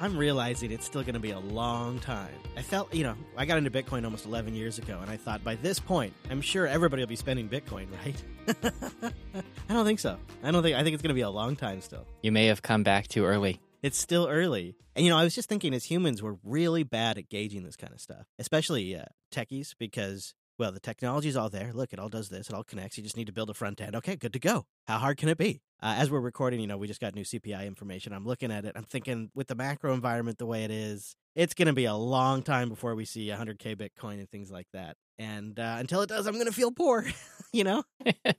I'm realizing it's still going to be a long time. I felt, I got into Bitcoin almost 11 years ago, and I thought by this point, I'm sure everybody will be spending Bitcoin, right? I don't think so. I think it's going to be a long time still. You may have come back too early. It's still early. And, I was just thinking as humans, we're really bad at gauging this kind of stuff, especially techies, because, well, the technology's all there. Look, it all does this. It all connects. You just need to build a front end. Okay, good to go. How hard can it be? As we're recording, we just got new CPI information. I'm looking at it. I'm thinking with the macro environment the way it is, it's going to be a long time before we see 100K Bitcoin and things like that. And until it does, I'm going to feel poor,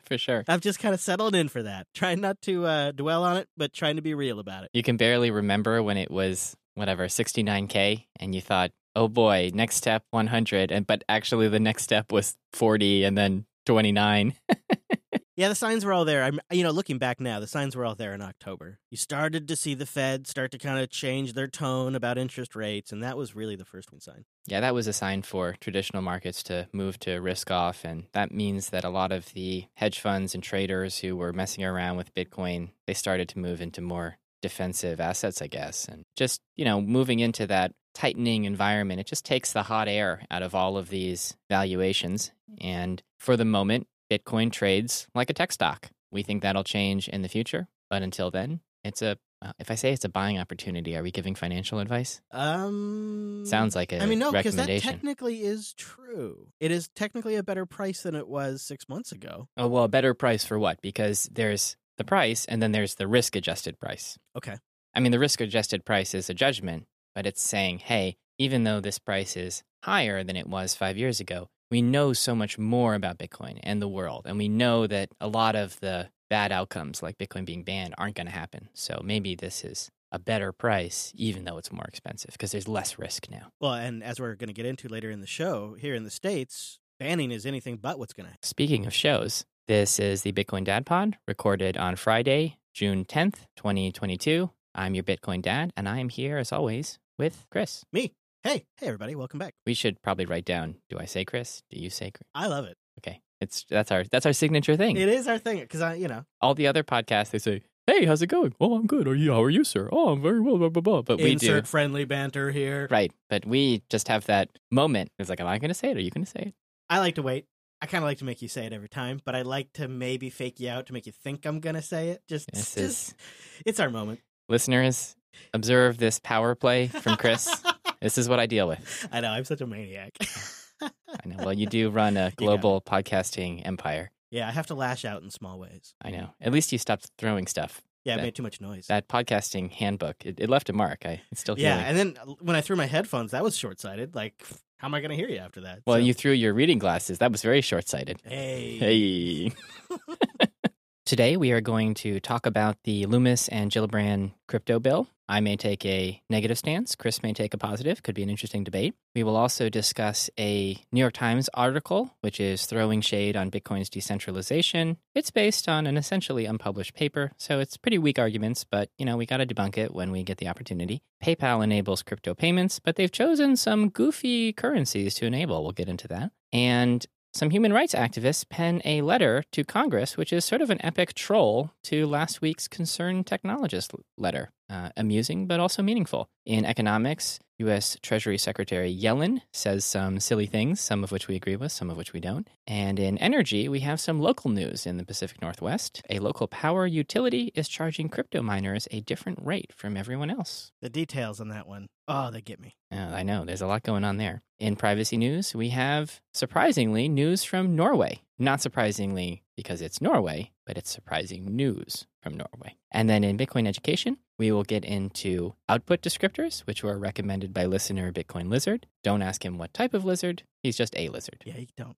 For sure. I've just kind of settled in for that, trying not to dwell on it, but trying to be real about it. You can barely remember when it was, 69K, and you thought, oh boy, next step 100, but actually the next step was 40 and then 29. Yeah, the signs were all there. Looking back now, the signs were all there in October. You started to see the Fed start to kind of change their tone about interest rates, and that was really the first sign. Yeah, that was a sign for traditional markets to move to risk off, and that means that a lot of the hedge funds and traders who were messing around with Bitcoin, they started to move into more defensive assets, I guess, and just, moving into that tightening environment, it just takes the hot air out of all of these valuations, and for the moment, Bitcoin trades like a tech stock. We think that'll change in the future, but until then, it's a, if I say it's a buying opportunity, are we giving financial advice? Sounds like a no, because that technically is true. It is technically a better price than it was 6 months ago. Oh, well, a better price for what? Because there's the price, and then there's the risk-adjusted price. Okay. The risk-adjusted price is a judgment, but it's saying, hey, even though this price is higher than it was 5 years ago, we know so much more about Bitcoin and the world, and we know that a lot of the bad outcomes, like Bitcoin being banned, aren't going to happen. So maybe this is a better price, even though it's more expensive, because there's less risk now. Well, and as we're going to get into later in the show, here in the States, banning is anything but what's going to happen. Speaking of shows, this is the Bitcoin Dad Pod, recorded on Friday, June 10th, 2022. I'm your Bitcoin Dad, and I am here, as always, with Chris. Me. Hey, everybody. Welcome back. We should probably write down, do I say Chris? Do you say Chris? I love it. Okay. That's our signature thing. It is our thing because, all the other podcasts, they say, hey, how's it going? Oh, I'm good. How are you, sir? Oh, I'm very well, blah, blah, blah. But insert friendly banter here. Right. But we just have that moment. It's like, am I going to say it? Are you going to say it? I like to wait. I kind of like to make you say it every time, but I like to maybe fake you out to make you think I'm going to say it. It's our moment. Listeners, observe this power play from Chris. This is what I deal with. I know. I'm such a maniac. I know. Well, you do run a global podcasting empire. Yeah, I have to lash out in small ways. I know. At least you stopped throwing stuff. Yeah, it made too much noise. That podcasting handbook, it left a mark. It's still healing. Yeah, and then when I threw my headphones, that was short-sighted. Like, how am I going to hear you after that? Well, you threw your reading glasses. That was very short-sighted. Hey. Today, we are going to talk about the Lummis and Gillibrand crypto bill. I may take a negative stance. Chris may take a positive. Could be an interesting debate. We will also discuss a New York Times article, which is throwing shade on Bitcoin's decentralization. It's based on an essentially unpublished paper, so it's pretty weak arguments, but, we got to debunk it when we get the opportunity. PayPal enables crypto payments, but they've chosen some goofy currencies to enable. We'll get into that. And some human rights activists pen a letter to Congress, which is sort of an epic troll to last week's Concerned Technologist letter. Amusing, but also meaningful. In economics, U.S. Treasury Secretary Yellen says some silly things, some of which we agree with, some of which we don't. And in energy, we have some local news in the Pacific Northwest. A local power utility is charging crypto miners a different rate from everyone else. The details on that one, they get me. I know, there's a lot going on there. In privacy news, we have, surprisingly, news from Norway. Not surprisingly because it's Norway, but it's surprising news from Norway. And then in Bitcoin education, we will get into output descriptors, which were recommended by listener Bitcoin Lizard. Don't ask him what type of lizard. He's just a lizard. Yeah, don't.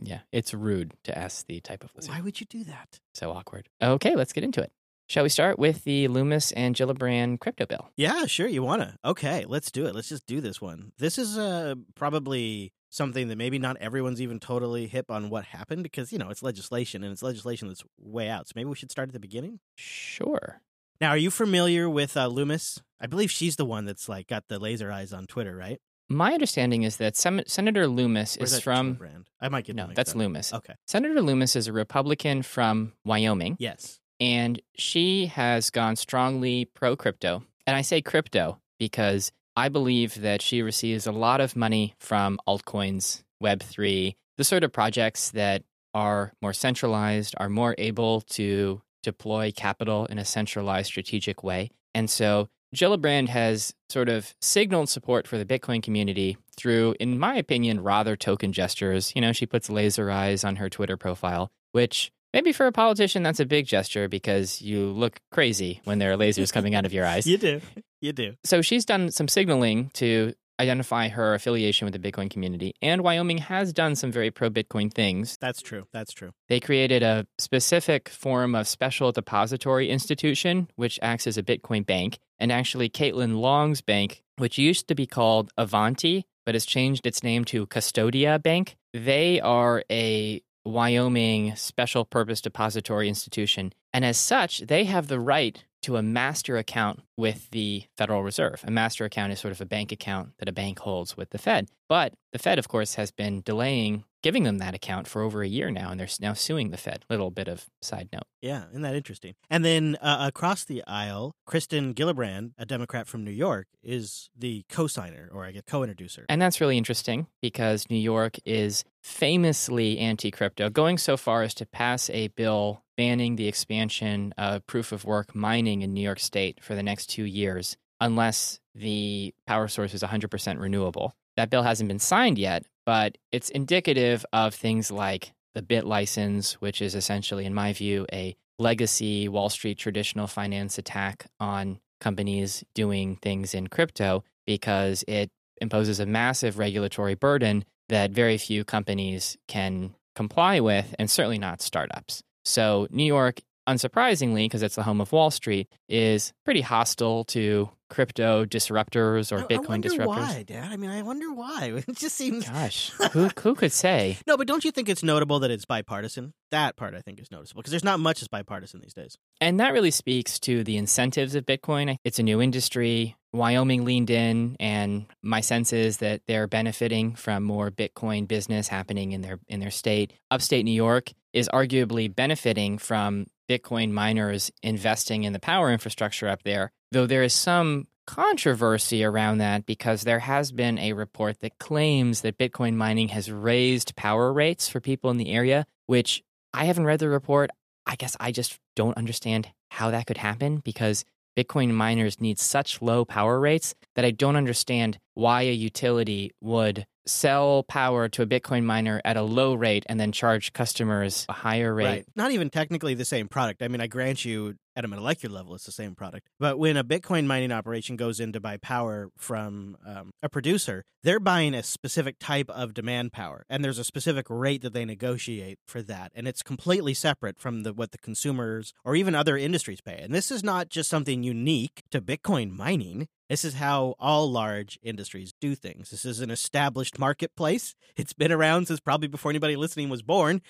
Yeah, it's rude to ask the type of lizard. Why would you do that? So awkward. Okay, let's get into it. Shall we start with the Lummis and Gillibrand crypto bill? Yeah, sure, you want to. Okay, let's do it. Let's just do this one. This is probably something that maybe not everyone's even totally hip on what happened because, it's legislation, and it's legislation that's way out. So maybe we should start at the beginning? Sure. Now, are you familiar with Lummis? I believe she's the one that's got the laser eyes on Twitter, right? My understanding is that Senator Lummis is from... I might get... No, that's Lummis. Okay. Senator Lummis is a Republican from Wyoming. Yes. And she has gone strongly pro-crypto. And I say crypto because I believe that she receives a lot of money from altcoins, Web3, the sort of projects that are more centralized, are more able to deploy capital in a centralized strategic way. And so Gillibrand has sort of signaled support for the Bitcoin community through, in my opinion, rather token gestures. You know, she puts laser eyes on her Twitter profile, which maybe for a politician, that's a big gesture because you look crazy when there are lasers coming out of your eyes. You do. You do. So she's done some signaling to identify her affiliation with the Bitcoin community. And Wyoming has done some very pro-Bitcoin things. That's true. That's true. They created a specific form of special depository institution, which acts as a Bitcoin bank. And actually, Caitlin Long's bank, which used to be called Avanti, but has changed its name to Custodia Bank, they are a Wyoming special purpose depository institution. And as such, they have the right to a master account with the Federal Reserve. A master account is sort of a bank account that a bank holds with the Fed. But the Fed, of course, has been delaying giving them that account for over a year now, and they're now suing the Fed. Little bit of side note. Yeah, isn't that interesting? And then across the aisle, Kristen Gillibrand, a Democrat from New York, is the co-signer, or I guess co-introducer. And that's really interesting because New York is famously anti-crypto, going so far as to pass a bill banning the expansion of proof-of-work mining in New York State for the next 2 years, unless the power source is 100% renewable. That bill hasn't been signed yet, but it's indicative of things like the BIT license, which is essentially, in my view, a legacy Wall Street traditional finance attack on companies doing things in crypto because it imposes a massive regulatory burden that very few companies can comply with, and certainly not startups. So New York, unsurprisingly, because it's the home of Wall Street, is pretty hostile to crypto disruptors or Bitcoin disruptors. I wonder why, Dad. I mean, I wonder why. It just seems... Gosh, who could say? No, but don't you think it's notable that it's bipartisan? That part, I think, is noticeable because there's not much that's bipartisan these days. And that really speaks to the incentives of Bitcoin. It's a new industry. Wyoming leaned in, and my sense is that they're benefiting from more Bitcoin business happening in their state. Upstate New York is arguably benefiting from Bitcoin miners investing in the power infrastructure up there, though there is some controversy around that because there has been a report that claims that Bitcoin mining has raised power rates for people in the area, which I haven't read the report. I guess I just don't understand how that could happen because Bitcoin miners need such low power rates that I don't understand why a utility would sell power to a Bitcoin miner at a low rate and then charge customers a higher rate. Right. Not even technically the same product. I mean, I grant you at a molecular level, it's the same product. But when a Bitcoin mining operation goes in to buy power from a producer, they're buying a specific type of demand power. And there's a specific rate that they negotiate for that. And it's completely separate from what the consumers or even other industries pay. And this is not just something unique to Bitcoin mining. This is how all large industries do things. This is an established marketplace. It's been around since probably before anybody listening was born,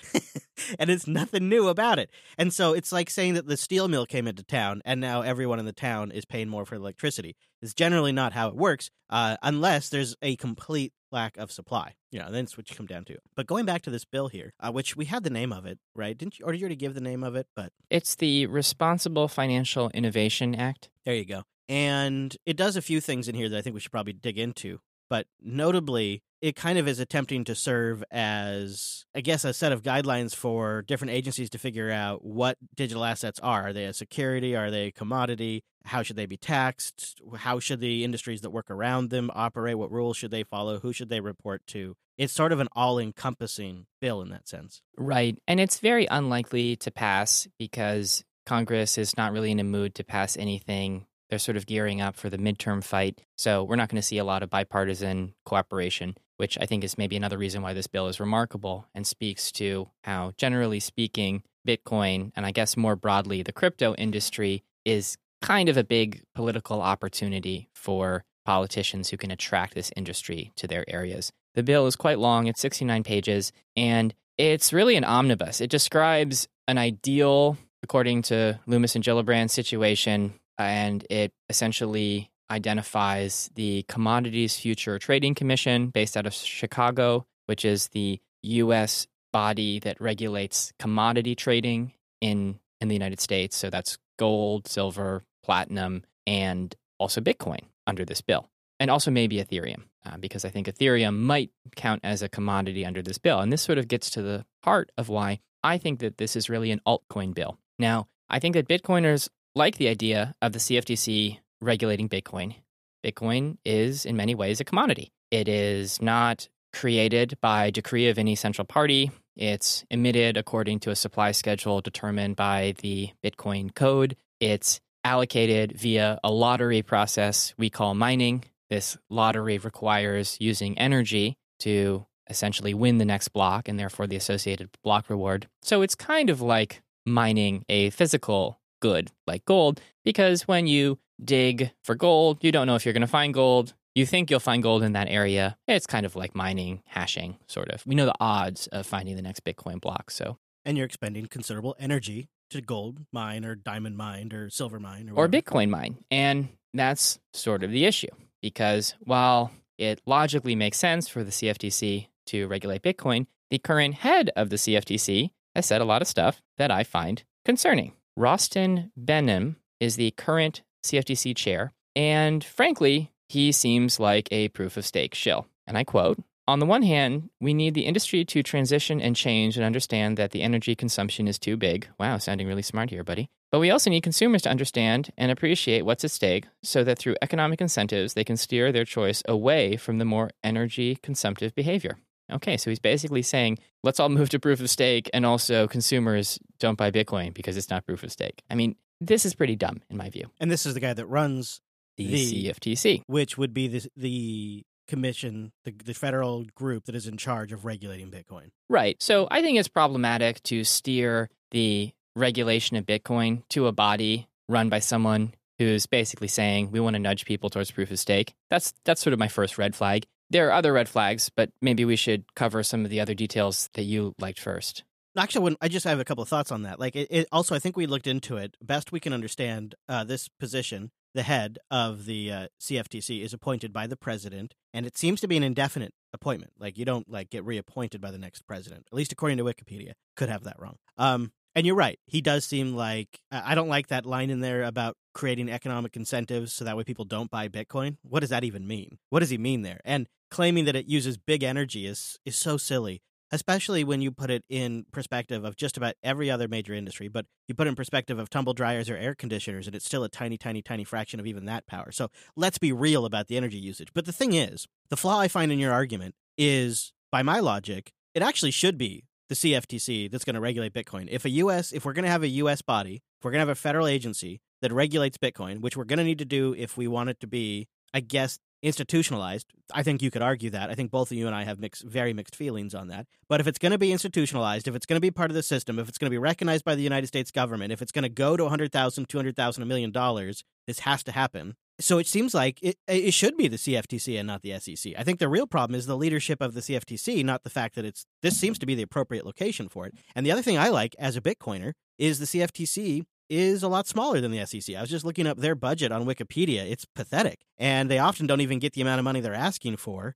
and it's nothing new about it. And so it's like saying that the steel mill came into town, and now everyone in the town is paying more for electricity. It's generally not how it works, unless there's a complete lack of supply. You know, that's what you come down to. But going back to this bill here, which we had the name of it, right? Didn't you, or did you already give the name of it? But it's the Responsible Financial Innovation Act. There you go. And it does a few things in here that I think we should probably dig into. But notably, it kind of is attempting to serve as, I guess, a set of guidelines for different agencies to figure out what digital assets are. Are they a security? Are they a commodity? How should they be taxed? How should the industries that work around them operate? What rules should they follow? Who should they report to? It's sort of an all-encompassing bill in that sense. Right. And it's very unlikely to pass because Congress is not really in a mood to pass anything. They're sort of gearing up for the midterm fight. So we're not going to see a lot of bipartisan cooperation, which I think is maybe another reason why this bill is remarkable and speaks to how, generally speaking, Bitcoin, and I guess more broadly, the crypto industry is kind of a big political opportunity for politicians who can attract this industry to their areas. The bill is quite long. It's 69 pages, and it's really an omnibus. It describes an ideal, according to Lummis and Gillibrand, situation. And it essentially identifies the Commodities Future Trading Commission based out of Chicago, which is the U.S. body that regulates commodity trading in the United States. So that's gold, silver, platinum, and also Bitcoin. under this bill. And also maybe Ethereum, because I think Ethereum might count as a commodity under this bill. And this sort of gets to the heart of why I think that this is really an altcoin bill. Now, I think that Bitcoiners like the idea of the CFTC regulating Bitcoin. Bitcoin is, in many ways, a commodity. It is not created by decree of any central party. It's emitted according to a supply schedule determined by the Bitcoin code. It's allocated via a lottery process we call mining. This lottery requires using energy to essentially win the next block and therefore the associated block reward. So it's kind of like mining a physical good like gold, because when you dig for gold, you don't know if you're going to find gold. You think you'll find gold in that area. It's kind of like mining, hashing, sort of. We know the odds of finding the next Bitcoin block. So, and you're expending considerable energy to gold mine or diamond mine or silver mine or Bitcoin mine. And that's sort of the issue, because while it logically makes sense for the CFTC to regulate Bitcoin, the current head of the CFTC has said a lot of stuff that I find concerning. Rostin Benham is the current CFTC chair, and frankly, he seems like a proof-of-stake shill. And I quote, "On the one hand, we need the industry to transition and change and understand that the energy consumption is too big." Wow, sounding really smart here, buddy. "But we also need consumers to understand and appreciate what's at stake so that through economic incentives, they can steer their choice away from the more energy-consumptive behavior." Okay, so he's basically saying, let's all move to proof of stake, and also consumers don't buy Bitcoin because it's not proof of stake. I mean, this is pretty dumb in my view. And this is the guy that runs the CFTC, which would be the commission, the federal group that is in charge of regulating Bitcoin. Right. So I think it's problematic to steer the regulation of Bitcoin to a body run by someone who's basically saying, we want to nudge people towards proof of stake. That's sort of my first red flag. There are other red flags, but maybe we should cover some of the other details that you liked first. Actually, I just have a couple of thoughts on that. Like, also, I think we looked into it. Best we can understand, this position, the head of the CFTC is appointed by the president, and it seems to be an indefinite appointment. Like, you don't, like, get reappointed by the next president, at least according to Wikipedia. Could have that wrong. And you're right. He does seem like, I don't like that line in there about creating economic incentives so that way people don't buy Bitcoin. What does that even mean? What does he mean there? And claiming that it uses big energy is so silly, especially when you put it in perspective of just about every other major industry. But you put it in perspective of tumble dryers or air conditioners, and it's still a tiny, tiny, tiny fraction of even that power. So let's be real about the energy usage. But the thing is, the flaw I find in your argument is, by my logic, it actually should be the CFTC that's going to regulate Bitcoin. If we're going to have a U.S. body, if we're going to have a federal agency that regulates Bitcoin, which we're going to need to do if we want it to be, I guess, institutionalized. I think you could argue that. I think both of you and I have very mixed feelings on that. But if it's going to be institutionalized, if it's going to be part of the system, if it's going to be recognized by the United States government, if it's going to go to $100,000, $200,000, $1 million, this has to happen. So it seems like it should be the CFTC and not the SEC. I think the real problem is the leadership of the CFTC, not the fact that this seems to be the appropriate location for it. And the other thing I like as a Bitcoiner is the CFTC is a lot smaller than the SEC. I was just looking up their budget on Wikipedia. It's pathetic. And they often don't even get the amount of money they're asking for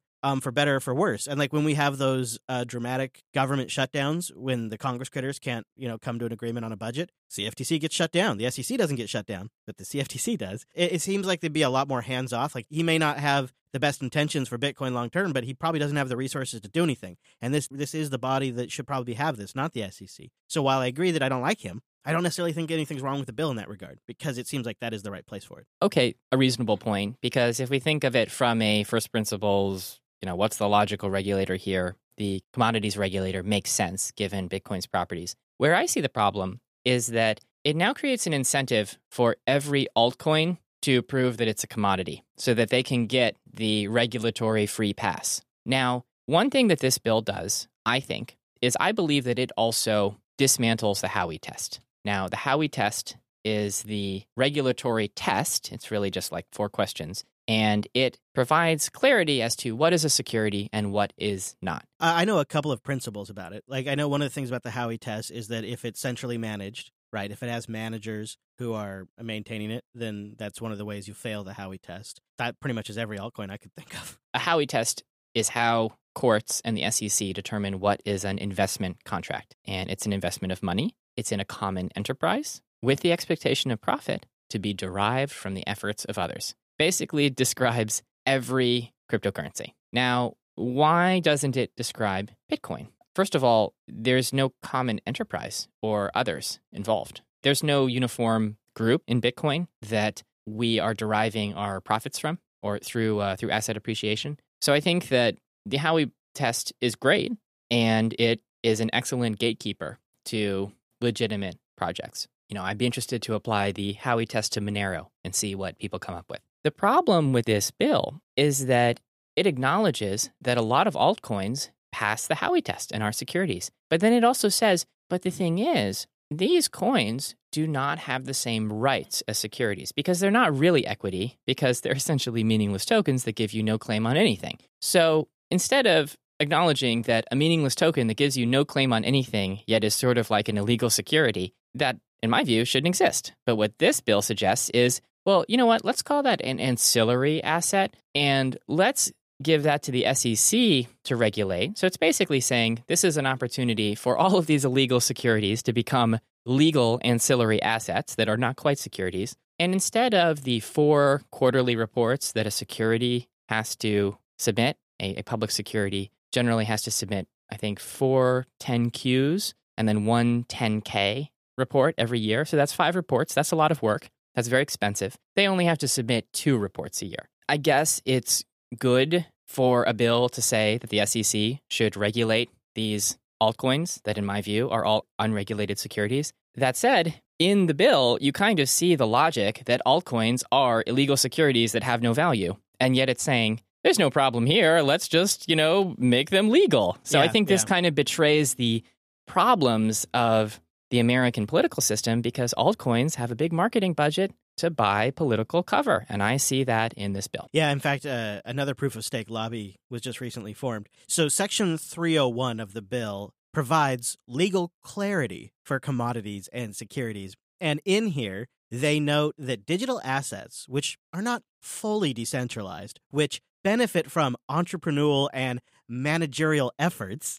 better or for worse. And like when we have those dramatic government shutdowns, when the Congress critters can't, come to an agreement on a budget, CFTC gets shut down. The SEC doesn't get shut down, but the CFTC does. It seems like they'd be a lot more hands-off. Like he may not have the best intentions for Bitcoin long-term, but he probably doesn't have the resources to do anything. And this is the body that should probably have this, not the SEC. So while I agree that I don't like him, I don't necessarily think anything's wrong with the bill in that regard, because it seems like that is the right place for it. Okay, a reasonable point, because if we think of it from a first principles, what's the logical regulator here? The commodities regulator makes sense given Bitcoin's properties. Where I see the problem is that it now creates an incentive for every altcoin to prove that it's a commodity so that they can get the regulatory free pass. Now, one thing that this bill does, I think, is I believe that it also dismantles the Howey test. Now, the Howey test is the regulatory test. It's really just like 4 questions. And it provides clarity as to what is a security and what is not. I know a couple of principles about it. Like, I know one of the things about the Howey test is that if it's centrally managed, right, if it has managers who are maintaining it, then that's one of the ways you fail the Howey test. That pretty much is every altcoin I could think of. A Howey test is how courts and the SEC determine what is an investment contract. And it's an investment of money. It's in a common enterprise with the expectation of profit to be derived from the efforts of others. basically describes every cryptocurrency. Now, why doesn't it describe Bitcoin? First of all, there's no common enterprise or others involved. There's no uniform group in Bitcoin that we are deriving our profits from or through asset appreciation. So I think that the Howey test is great, and it is an excellent gatekeeper to legitimate projects. You know, I'd be interested to apply the Howey test to Monero and see what people come up with. The problem with this bill is that it acknowledges that a lot of altcoins pass the Howey test and are securities. But then it also says, but the thing is, these coins do not have the same rights as securities because they're not really equity, because they're essentially meaningless tokens that give you no claim on anything. So instead of acknowledging that a meaningless token that gives you no claim on anything yet is sort of like an illegal security, that, in my view, shouldn't exist. But what this bill suggests is, well, you know what? Let's call that an ancillary asset, and let's give that to the SEC to regulate. So it's basically saying this is an opportunity for all of these illegal securities to become legal ancillary assets that are not quite securities. And instead of the 4 quarterly reports that a security has to submit, a public security generally has to submit, I think, 4 10Qs and then 1 10K report every year. So that's 5 reports. That's a lot of work. That's very expensive. They only have to submit 2 reports a year. I guess it's good for a bill to say that the SEC should regulate these altcoins that, in my view, are all unregulated securities. That said, in the bill, you kind of see the logic that altcoins are illegal securities that have no value. And yet it's saying, there's no problem here. Let's just, you know, make them legal. So I think this kind of betrays the problems of the American political system, because altcoins have a big marketing budget to buy political cover. And I see that in this bill. Yeah, in fact, another proof of stake lobby was just recently formed. So Section 301 of the bill provides legal clarity for commodities and securities. And in here, they note that digital assets, which are not fully decentralized, which benefit from entrepreneurial and managerial efforts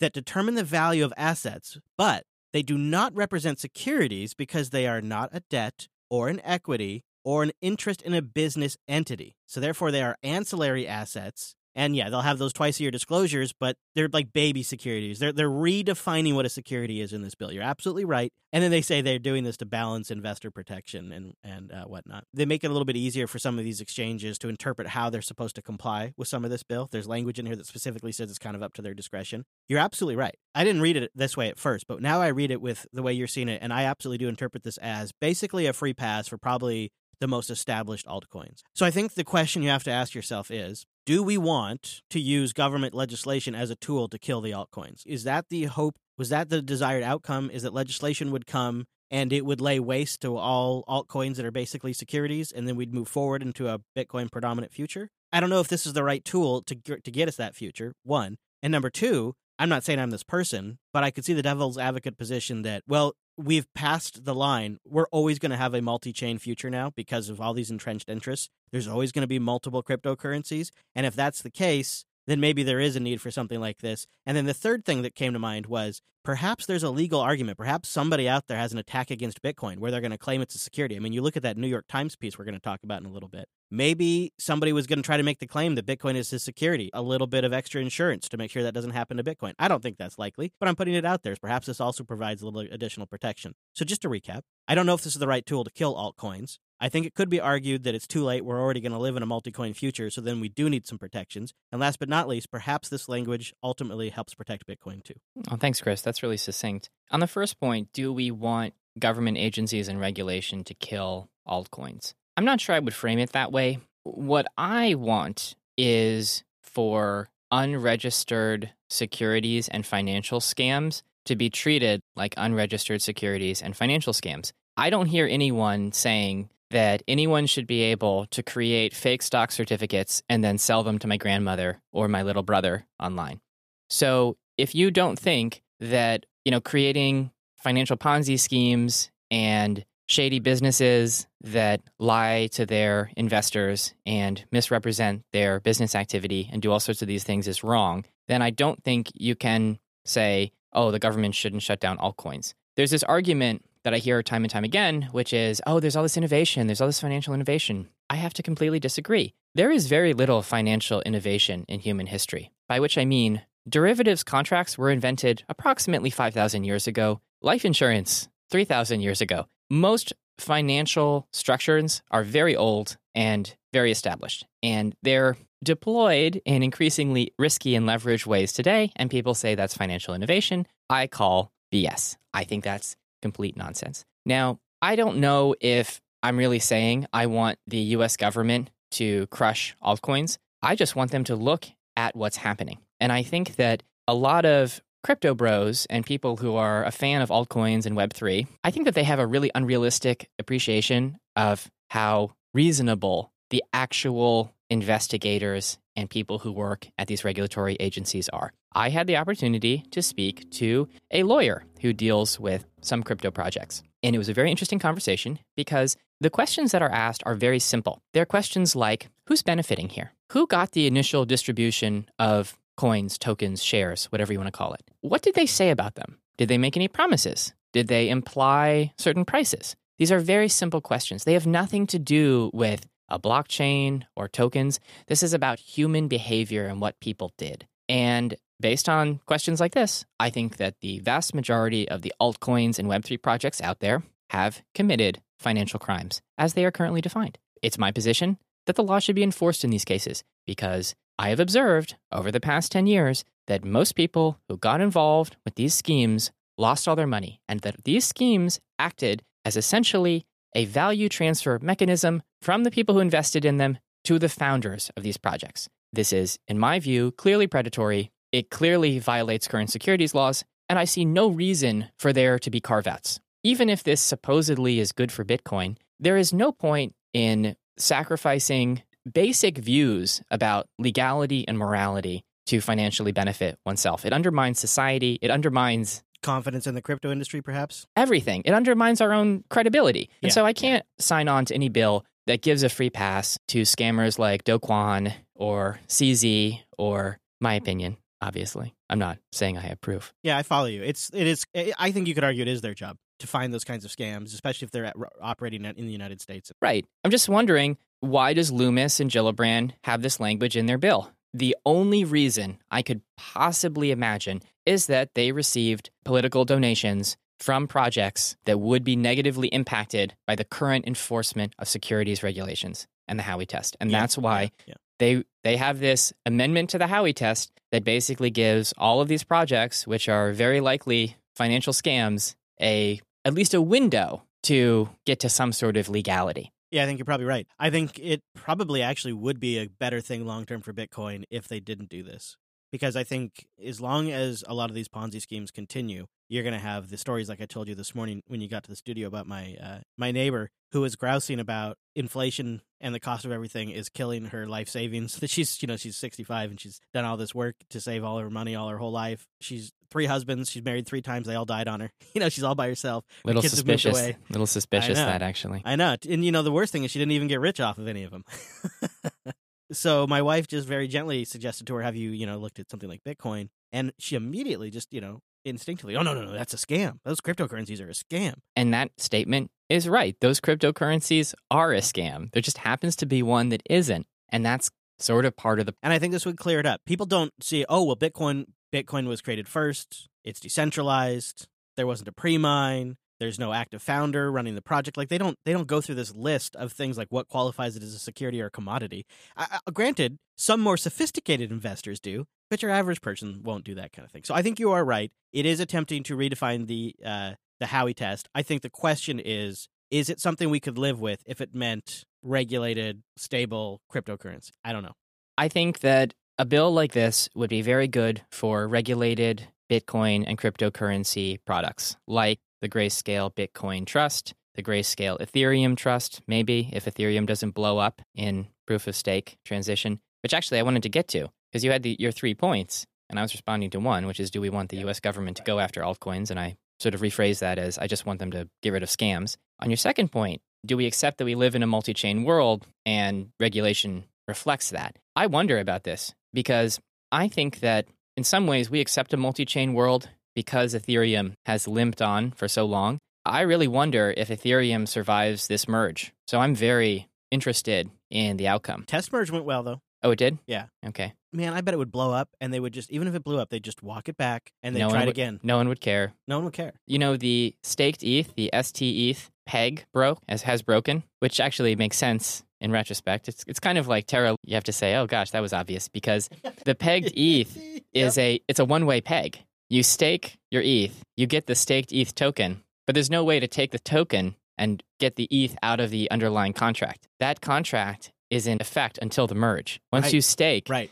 that determine the value of assets, but they do not represent securities because they are not a debt or an equity or an interest in a business entity. So therefore, they are ancillary assets. And yeah, they'll have those twice-a-year disclosures, but they're like baby securities. They're redefining what a security is in this bill. You're absolutely right. And then they say they're doing this to balance investor protection and whatnot. They make it a little bit easier for some of these exchanges to interpret how they're supposed to comply with some of this bill. There's language in here that specifically says it's kind of up to their discretion. You're absolutely right. I didn't read it this way at first, but now I read it with the way you're seeing it, and I absolutely do interpret this as basically a free pass for probably the most established altcoins. So I think the question you have to ask yourself is, do we want to use government legislation as a tool to kill the altcoins? Is that the hope? Was that the desired outcome? Is that legislation would come and it would lay waste to all altcoins that are basically securities, and then we'd move forward into a Bitcoin predominant future? I don't know if this is the right tool to get us that future, one. And number two, I'm not saying I'm this person, but I could see the devil's advocate position that, well, we've passed the line. We're always going to have a multi-chain future now because of all these entrenched interests. There's always going to be multiple cryptocurrencies. And if that's the case, then maybe there is a need for something like this. And then the third thing that came to mind was perhaps there's a legal argument. Perhaps somebody out there has an attack against Bitcoin where they're going to claim it's a security. I mean, you look at that New York Times piece we're going to talk about in a little bit. Maybe somebody was going to try to make the claim that Bitcoin is a security, a little bit of extra insurance to make sure that doesn't happen to Bitcoin. I don't think that's likely, but I'm putting it out there. Perhaps this also provides a little additional protection. So just to recap, I don't know if this is the right tool to kill altcoins. I think it could be argued that it's too late. We're already going to live in a multi-coin future, so then we do need some protections. And last but not least, perhaps this language ultimately helps protect Bitcoin too. Oh, thanks, Chris. That's really succinct. On the first point, do we want government agencies and regulation to kill altcoins? I'm not sure I would frame it that way. What I want is for unregistered securities and financial scams to be treated like unregistered securities and financial scams. I don't hear anyone saying that anyone should be able to create fake stock certificates and then sell them to my grandmother or my little brother online. So if you don't think that, you know, creating financial Ponzi schemes and shady businesses that lie to their investors and misrepresent their business activity and do all sorts of these things is wrong, then I don't think you can say, oh, the government shouldn't shut down altcoins. There's this argument that I hear time and time again, which is, oh, there's all this innovation, there's all this financial innovation. I have to completely disagree. There is very little financial innovation in human history, by which I mean derivatives contracts were invented approximately 5,000 years ago, life insurance 3,000 years ago. Most financial structures are very old and very established, and they're deployed in increasingly risky and leveraged ways today, and people say that's financial innovation. I call BS. I think that's complete nonsense. Now, I don't know if I'm really saying I want the US government to crush altcoins. I just want them to look at what's happening. And I think that a lot of crypto bros and people who are a fan of altcoins and Web3, I think that they have a really unrealistic appreciation of how reasonable the actual investigators and people who work at these regulatory agencies are. I had the opportunity to speak to a lawyer who deals with some crypto projects. And it was a very interesting conversation because the questions that are asked are very simple. They're questions like, who's benefiting here? Who got the initial distribution of coins, tokens, shares, whatever you want to call it? What did they say about them? Did they make any promises? Did they imply certain prices? These are very simple questions. They have nothing to do with a blockchain or tokens. This is about human behavior and what people did. And based on questions like this, I think that the vast majority of the altcoins and Web3 projects out there have committed financial crimes as they are currently defined. It's my position that the law should be enforced in these cases because I have observed over the past 10 years that most people who got involved with these schemes lost all their money, and that these schemes acted as essentially a value transfer mechanism from the people who invested in them to the founders of these projects. This is, in my view, clearly predatory. It clearly violates current securities laws, and I see no reason for there to be carve-outs. Even if this supposedly is good for Bitcoin, there is no point in sacrificing basic views about legality and morality to financially benefit oneself. It undermines society. It undermines confidence in the crypto industry, perhaps? Everything. It undermines our own credibility. And so I can't sign on to any bill that gives a free pass to scammers like Do Kwon or CZ or, my opinion, obviously. I'm not saying I have proof. Yeah, I follow you. It is. I think you could argue it is their job to find those kinds of scams, especially if they're operating in the United States. Right. I'm just wondering, why does Lummis and Gillibrand have this language in their bill? The only reason I could possibly imagine is that they received political donations from projects that would be negatively impacted by the current enforcement of securities regulations and the Howey test. And that's why they have this amendment to the Howey test that basically gives all of these projects, which are very likely financial scams, at least a window to get to some sort of legality. Yeah, I think you're probably right. I think it probably actually would be a better thing long-term for Bitcoin if they didn't do this. Because I think as long as a lot of these Ponzi schemes continue, you're going to have the stories like I told you this morning when you got to the studio about my neighbor who was grousing about inflation and the cost of everything is killing her life savings. That she's 65 and she's done all this work to save all her money all her whole life. She's 3 husbands. She's married 3 times. They all died on her. She's all by herself. Little suspicious that actually. I know. And the worst thing is she didn't even get rich off of any of them. So my wife just very gently suggested to her, have you, looked at something like Bitcoin? And she immediately just, instinctively, oh, no, that's a scam. Those cryptocurrencies are a scam. And that statement is right. Those cryptocurrencies are a scam. There just happens to be one that isn't. And that's sort of part of the... And I think this would clear it up. People don't see, oh, well, Bitcoin was created first. It's decentralized. There wasn't a pre-mine. There's no active founder running the project. Like they don't go through this list of things like what qualifies it as a security or a commodity. Granted, some more sophisticated investors do, but your average person won't do that kind of thing. So I think you are right. It is attempting to redefine the Howey test. I think the question is it something we could live with if it meant regulated, stable cryptocurrency? I don't know. I think that a bill like this would be very good for regulated Bitcoin and cryptocurrency products like the Grayscale Bitcoin Trust, the Grayscale Ethereum Trust, maybe, if Ethereum doesn't blow up in proof-of-stake transition, which actually I wanted to get to, because you had your 3 points, and I was responding to one, which is, do we want the U.S. government to go after altcoins? And I sort of rephrased that as, I just want them to get rid of scams. On your second point, do we accept that we live in a multi-chain world and regulation reflects that? I wonder about this, because I think that in some ways we accept a multi-chain world because Ethereum has limped on for so long. I really wonder if Ethereum survives this merge. So I'm very interested in the outcome. Test merge went well, though. Oh, it did? Yeah. Okay. Man, I bet it would blow up, and they would just, even if it blew up, they'd just walk it back, and they'd try it again. No one would care. No one would care. You know, the staked ETH, the ST ETH peg broke, has broken, which actually makes sense in retrospect. It's kind of like Terra. You have to say, oh gosh, that was obvious, because the pegged ETH it's a one-way peg. You stake your ETH, you get the staked ETH token, but there's no way to take the token and get the ETH out of the underlying contract. That contract is in effect until the merge. Once you stake... Right.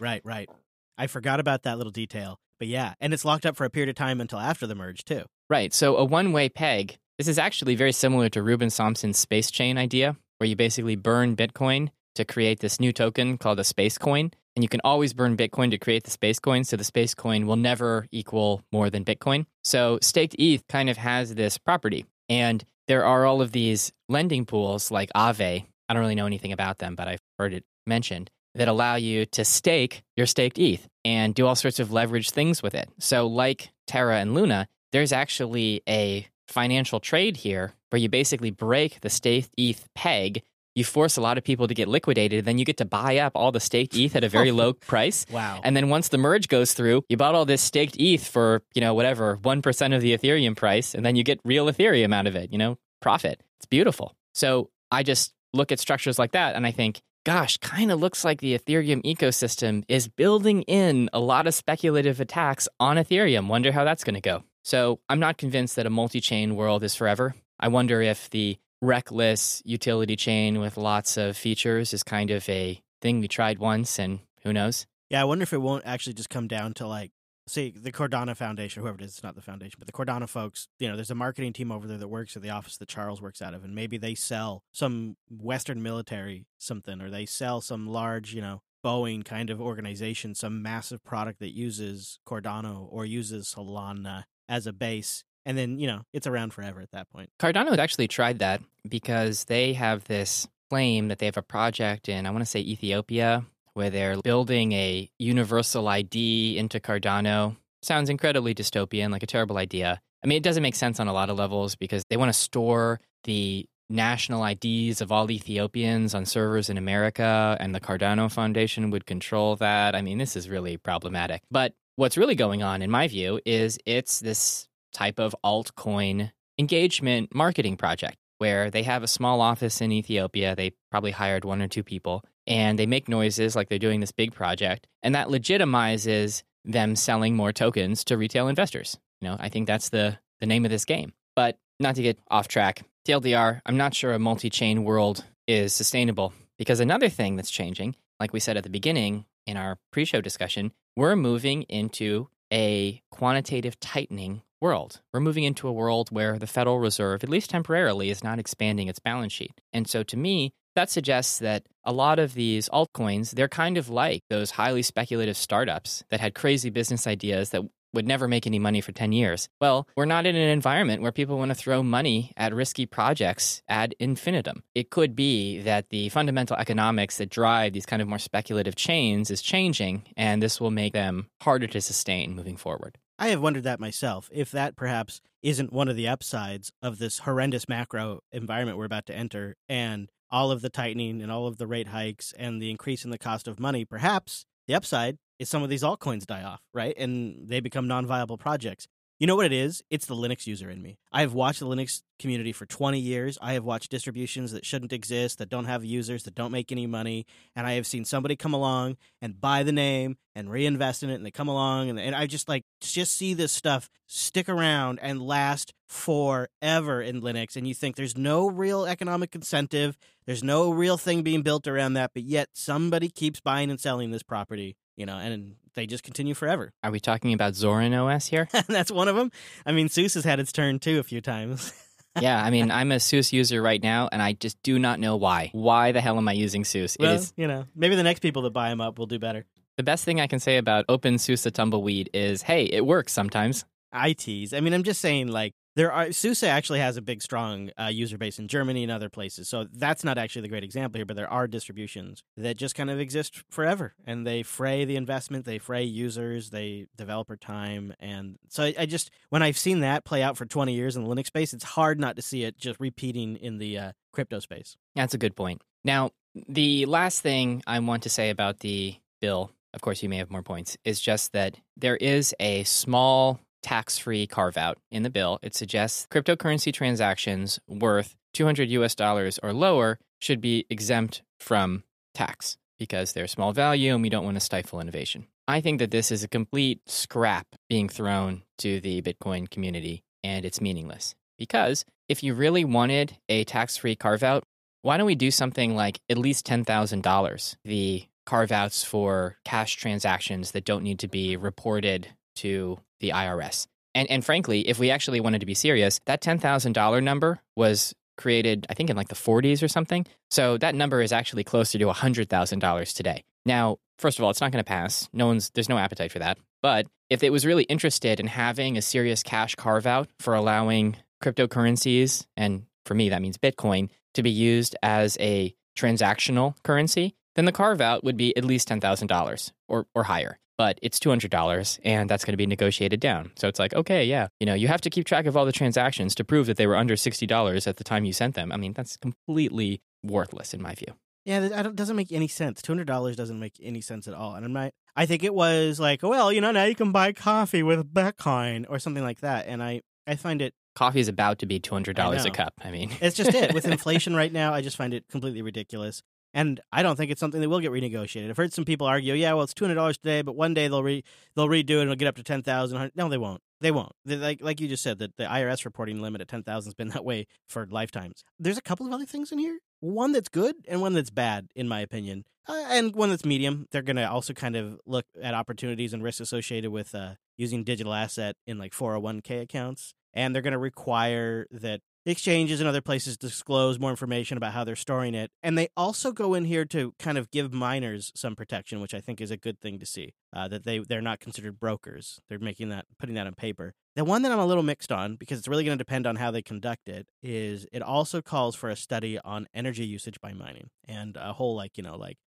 I forgot about that little detail. But yeah, and it's locked up for a period of time until after the merge, too. Right, so a one-way peg, this is actually very similar to Ruben Somson's space chain idea, where you basically burn Bitcoin to create this new token called a space coin, and you can always burn Bitcoin to create the space coin, so the space coin will never equal more than Bitcoin. So staked ETH kind of has this property, and there are all of these lending pools like Aave. I don't really know anything about them, but I've heard it mentioned, that allow you to stake your staked ETH and do all sorts of leveraged things with it. So like Terra and Luna, there's actually a financial trade here where you basically break the staked ETH peg. You force a lot of people to get liquidated, then you get to buy up all the staked ETH at a very low price. Wow. And then once the merge goes through, you bought all this staked ETH for, you know, whatever, 1% of the Ethereum price, and then you get real Ethereum out of it, you know, profit. It's beautiful. So I just look at structures like that and I think, gosh, kind of looks like the Ethereum ecosystem is building in a lot of speculative attacks on Ethereum. Wonder how that's going to go. So I'm not convinced that a multi-chain world is forever. I wonder if the reckless utility chain with lots of features is kind of a thing we tried once, and who knows? Yeah, I wonder if it won't actually just come down to, like, say, the Cardano Foundation, whoever it is, it's not the foundation, but the Cardano folks, you know, there's a marketing team over there that works at the office that Charles works out of, and maybe they sell some Western military something, or they sell some large, you know, Boeing kind of organization, some massive product that uses Cardano or uses Solana as a base. And then, you know, it's around forever at that point. Cardano had actually tried that because they have this claim that they have a project in, I want to say, Ethiopia, where they're building a universal ID into Cardano. Sounds incredibly dystopian, like a terrible idea. I mean, it doesn't make sense on a lot of levels because they want to store the national IDs of all Ethiopians on servers in America, and the Cardano Foundation would control that. I mean, this is really problematic. But what's really going on, in my view, is it's this type of altcoin engagement marketing project where they have a small office in Ethiopia. They probably hired one or two people, and they make noises like they're doing this big project, and that legitimizes them selling more tokens to retail investors. You know, I think that's the name of this game. But not to get off track, TLDR, I'm not sure a multi-chain world is sustainable because another thing that's changing, like we said at the beginning in our pre-show discussion, we're moving into a quantitative tightening world. We're moving into a world where the Federal Reserve, at least temporarily, is not expanding its balance sheet. And so to me, that suggests that a lot of these altcoins, they're kind of like those highly speculative startups that had crazy business ideas that would never make any money for 10 years. Well, we're not in an environment where people want to throw money at risky projects ad infinitum. It could be that the fundamental economics that drive these kind of more speculative chains is changing, and this will make them harder to sustain moving forward. I have wondered that myself, if that perhaps isn't one of the upsides of this horrendous macro environment we're about to enter, and all of the tightening and all of the rate hikes and the increase in the cost of money. Perhaps the upside is some of these altcoins die off, right? And they become non-viable projects. You know what it is? It's the Linux user in me. I have watched the Linux community for 20 years. I have watched distributions that shouldn't exist, that don't have users, that don't make any money. And I have seen somebody come along and buy the name and reinvest in it. And they come along and I just see this stuff stick around and last forever in Linux. And you think there's no real economic incentive. There's no real thing being built around that. But yet somebody keeps buying and selling this property. You know, and they just continue forever. Are we talking about Zorin OS here? That's one of them. I mean, SUSE has had its turn, too, a few times. Yeah, I mean, I'm a SUSE user right now, and I just do not know why. Why the hell am I using SUSE? Well, you know, maybe the next people that buy them up will do better. The best thing I can say about Open SUSE Tumbleweed is, hey, it works sometimes. I tease. I mean, I'm just saying, like, There are, SUSE actually has a big, strong user base in Germany and other places. So that's not actually the great example here, but there are distributions that just kind of exist forever. And they fray the investment, they fray users, they developer time. And so I just, when I've seen that play out for 20 years in the Linux space, it's hard not to see it just repeating in the crypto space. That's a good point. Now, the last thing I want to say about the bill, of course, you may have more points, is just that there is a small tax-free carve-out in the bill. It suggests cryptocurrency transactions worth $200 or lower should be exempt from tax because they're small value and we don't want to stifle innovation. I think that this is a complete scrap being thrown to the Bitcoin community, and it's meaningless. Because if you really wanted a tax-free carve-out, why don't we do something like at least $10,000, the carve-outs for cash transactions that don't need to be reported to the IRS. And frankly, if we actually wanted to be serious, that $10,000 number was created, I think, in like the 40s or something. So that number is actually closer to $100,000 today. Now, first of all, it's not going to pass. There's no appetite for that. But if it was really interested in having a serious cash carve-out for allowing cryptocurrencies, and for me, that means Bitcoin, to be used as a transactional currency, then the carve-out would be at least $10,000 or higher. But it's $200, and that's going to be negotiated down. So it's like, okay, yeah, you have to keep track of all the transactions to prove that they were under $60 at the time you sent them. I mean, that's completely worthless in my view. Yeah, it doesn't make any sense. $200 doesn't make any sense at all. And I think it was like, well, now you can buy coffee with Bitcoin or something like that. And I find it... Coffee is about to be $200 a cup. I mean... It's just it. With inflation right now, I just find it completely ridiculous. And I don't think it's something that will get renegotiated. I've heard some people argue, yeah, well, it's $200 today, but one day they'll redo it and it'll get up to $10,000. No, they won't. They won't. Like you just said, that the IRS reporting limit at $10,000 has been that way for lifetimes. There's a couple of other things in here. One that's good and one that's bad, in my opinion, and one that's medium. They're going to also kind of look at opportunities and risks associated with using digital asset in like 401k accounts. And they're going to require that exchanges and other places disclose more information about how they're storing it. And they also go in here to kind of give miners some protection, which I think is a good thing to see, that they're not considered brokers. They're putting that on paper. The one that I'm a little mixed on, because it's really going to depend on how they conduct it, is it also calls for a study on energy usage by mining and a whole like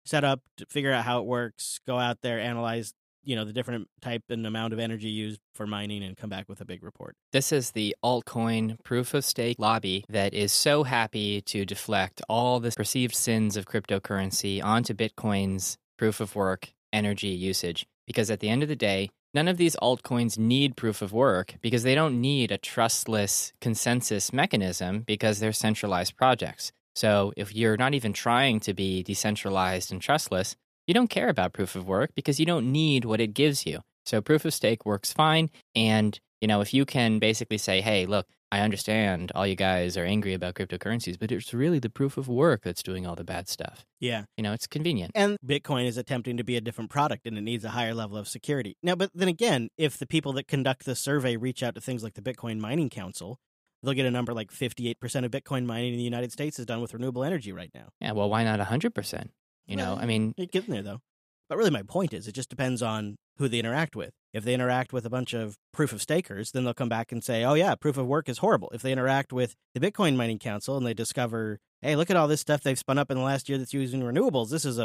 set up to figure out how it works, go out there, analyze the different type and amount of energy used for mining and come back with a big report. This is the altcoin proof of stake lobby that is so happy to deflect all the perceived sins of cryptocurrency onto Bitcoin's proof of work energy usage. Because at the end of the day, none of these altcoins need proof of work because they don't need a trustless consensus mechanism because they're centralized projects. So if you're not even trying to be decentralized and trustless, you don't care about proof of work because you don't need what it gives you. So proof of stake works fine. And, if you can basically say, hey, look, I understand all you guys are angry about cryptocurrencies, but it's really the proof of work that's doing all the bad stuff. Yeah. It's convenient. And Bitcoin is attempting to be a different product and it needs a higher level of security. Now, but then again, if the people that conduct the survey reach out to things like the Bitcoin Mining Council, they'll get a number like 58% of Bitcoin mining in the United States is done with renewable energy right now. Yeah, well, why not 100%? It gets in there, though. But really, my point is, it just depends on who they interact with. If they interact with a bunch of proof of stakers, then they'll come back and say, oh, yeah, proof of work is horrible. If they interact with the Bitcoin Mining Council and they discover, hey, look at all this stuff they've spun up in the last year that's using renewables. This is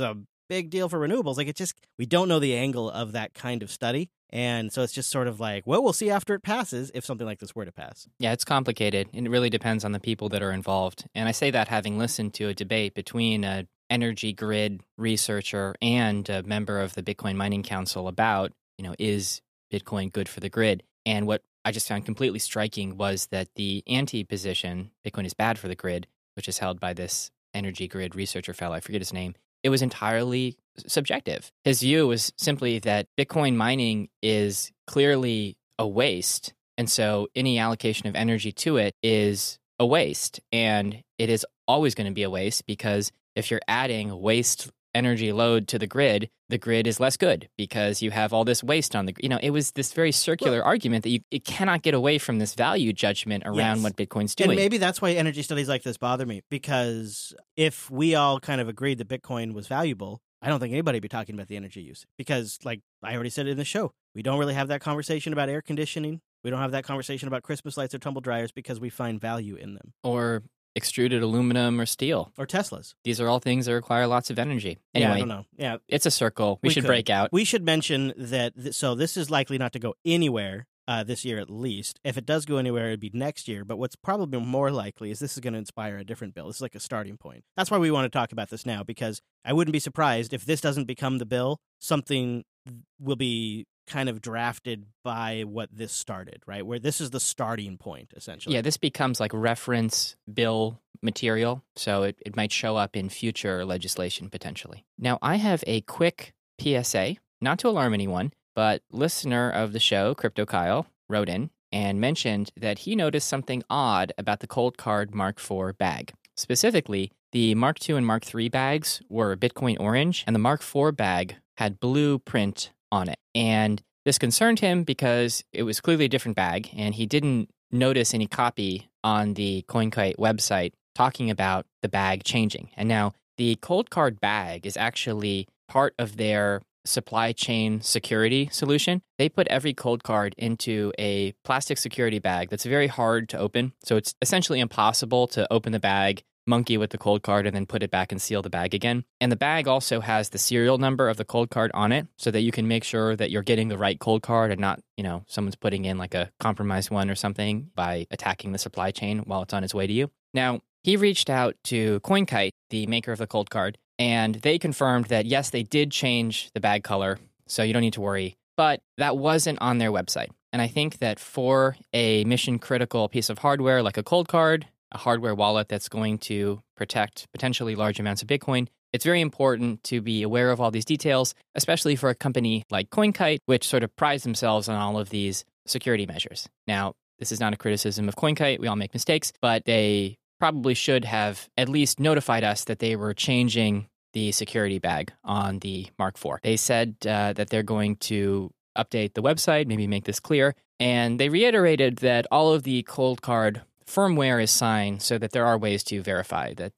a big deal for renewables. Like, we don't know the angle of that kind of study. And so it's just sort of like, well, we'll see after it passes if something like this were to pass. Yeah, it's complicated. And it really depends on the people that are involved. And I say that having listened to a debate between a energy grid researcher and a member of the Bitcoin Mining Council about, is Bitcoin good for the grid? And what I just found completely striking was that the anti-position, Bitcoin is bad for the grid, which is held by this energy grid researcher fellow, I forget his name, it was entirely subjective. His view was simply that Bitcoin mining is clearly a waste, and so any allocation of energy to it is a waste, and it is always going to be a waste because if you're adding waste energy load to the grid is less good because you have all this waste on the grid. It was this very circular argument that it cannot get away from this value judgment around what Bitcoin's doing. And maybe that's why energy studies like this bother me, because if we all kind of agreed that Bitcoin was valuable, I don't think anybody would be talking about the energy use because, like I already said in the show, we don't really have that conversation about air conditioning. We don't have that conversation about Christmas lights or tumble dryers because we find value in them. Or extruded aluminum or steel. Or Teslas. These are all things that require lots of energy. Anyway, yeah, I don't know. Yeah, it's a circle. We should break out. We should mention that so this is likely not to go anywhere this year at least. If it does go anywhere, it'd be next year. But what's probably more likely is this is going to inspire a different bill. This is like a starting point. That's why we want to talk about this now, because I wouldn't be surprised if this doesn't become the bill. Something will be kind of drafted by what this started, right? Where this is the starting point, essentially. Yeah, this becomes like reference bill material, so it might show up in future legislation potentially. Now, I have a quick PSA, not to alarm anyone, but listener of the show, Crypto Kyle, wrote in and mentioned that he noticed something odd about the Cold Card Mark IV bag. Specifically, the Mark II and Mark III bags were Bitcoin orange, and the Mark IV bag had blue print on it. And this concerned him because it was clearly a different bag, and he didn't notice any copy on the CoinKite website talking about the bag changing. And now the Cold Card bag is actually part of their supply chain security solution. They put every Cold Card into a plastic security bag that's very hard to open. So it's essentially impossible to open the bag, monkey with the Cold Card, and then put it back and seal the bag again. And the bag also has the serial number of the Cold Card on it, so that you can make sure that you're getting the right Cold Card and not, you know, someone's putting in like a compromised one or something by attacking the supply chain while it's on its way to you. Now, he reached out to CoinKite, the maker of the Cold Card, and they confirmed that, yes, they did change the bag color, so you don't need to worry, but that wasn't on their website. And I think that for a mission-critical piece of hardware like a Cold Card, a hardware wallet that's going to protect potentially large amounts of Bitcoin, it's very important to be aware of all these details, especially for a company like CoinKite, which sort of prides themselves on all of these security measures. Now, this is not a criticism of CoinKite. We all make mistakes, but they probably should have at least notified us that they were changing the security bag on the Mark IV. They said that they're going to update the website, maybe make this clear, and they reiterated that all of the Cold Card firmware is signed, so that there are ways to verify that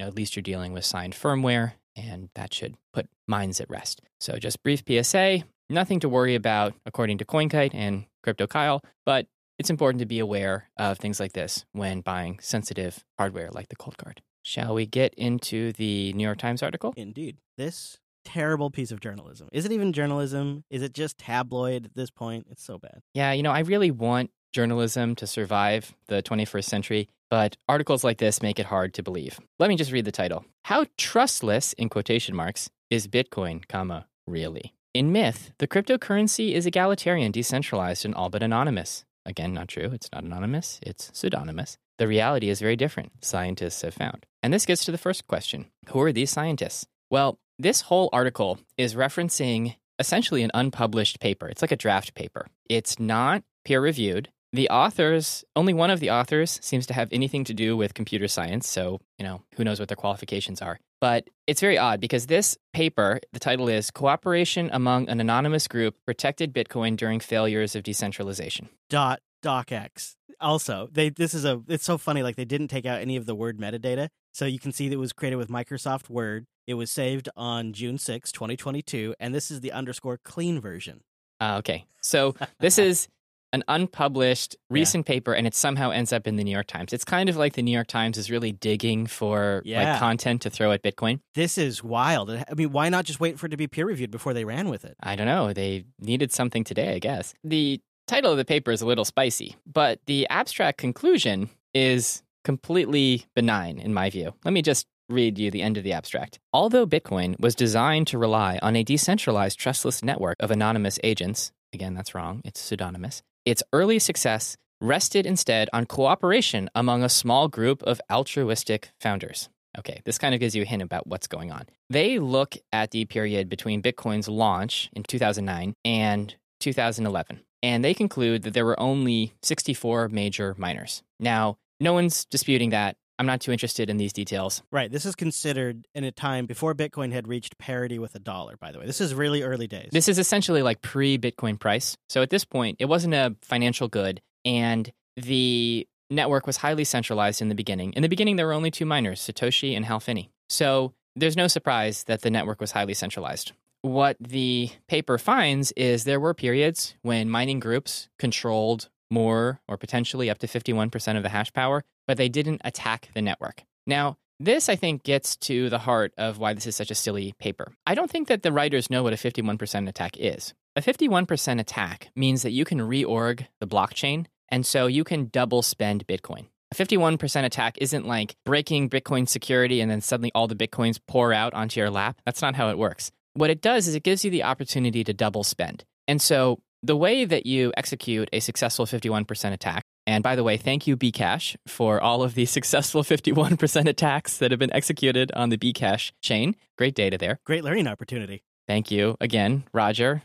at least you're dealing with signed firmware, and that should put minds at rest. So just brief PSA, nothing to worry about according to CoinKite and Crypto Kyle, but it's important to be aware of things like this when buying sensitive hardware like the Cold Card. Shall we get into the New York Times article? Indeed. This terrible piece of journalism. Is it even journalism? Is it just tabloid at this point? It's so bad. Yeah, I really want journalism to survive the 21st century, but articles like this make it hard to believe. Let me just read the title. How trustless, in quotation marks, is Bitcoin, really? In myth, the cryptocurrency is egalitarian, decentralized, and all but anonymous. Again, not true. It's not anonymous. It's pseudonymous. The reality is very different, scientists have found. And this gets to the first question. Who are these scientists? Well, this whole article is referencing essentially an unpublished paper. It's like a draft paper. It's not peer-reviewed. The authors, only one of the authors seems to have anything to do with computer science, so, who knows what their qualifications are. But it's very odd because this paper, the title is Cooperation Among an Anonymous Group Protected Bitcoin During Failures of Decentralization. .docx. Also, it's so funny, like they didn't take out any of the word metadata. So you can see that it was created with Microsoft Word. It was saved on June 6, 2022, and this is the _clean version. Okay. So this is an unpublished recent paper, and it somehow ends up in the New York Times. It's kind of like the New York Times is really digging for content to throw at Bitcoin. This is wild. I mean, why not just wait for it to be peer-reviewed before they ran with it? I don't know. They needed something today, I guess. The title of the paper is a little spicy, but the abstract conclusion is completely benign, in my view. Let me just read you the end of the abstract. Although Bitcoin was designed to rely on a decentralized, trustless network of anonymous agents, again, that's wrong, it's pseudonymous, its early success rested instead on cooperation among a small group of altruistic founders. Okay, this kind of gives you a hint about what's going on. They look at the period between Bitcoin's launch in 2009 and 2011, and they conclude that there were only 64 major miners. Now, no one's disputing that. I'm not too interested in these details. Right. This is considered in a time before Bitcoin had reached parity with $1, by the way. This is really early days. This is essentially like pre-Bitcoin price. So at this point, it wasn't a financial good, and the network was highly centralized in the beginning. In the beginning, there were only two miners, Satoshi and Hal Finney. So there's no surprise that the network was highly centralized. What the paper finds is there were periods when mining groups controlled more, or potentially up to 51% of the hash power, but they didn't attack the network. Now, this, I think, gets to the heart of why this is such a silly paper. I don't think that the writers know what a 51% attack is. A 51% attack means that you can reorg the blockchain, and so you can double spend Bitcoin. A 51% attack isn't like breaking Bitcoin security and then suddenly all the Bitcoins pour out onto your lap. That's not how it works. What it does is it gives you the opportunity to double spend. And so the way that you execute a successful 51% attack, and by the way, thank you, Bcash, for all of the successful 51% attacks that have been executed on the Bcash chain. Great data there. Great learning opportunity. Thank you again, Roger.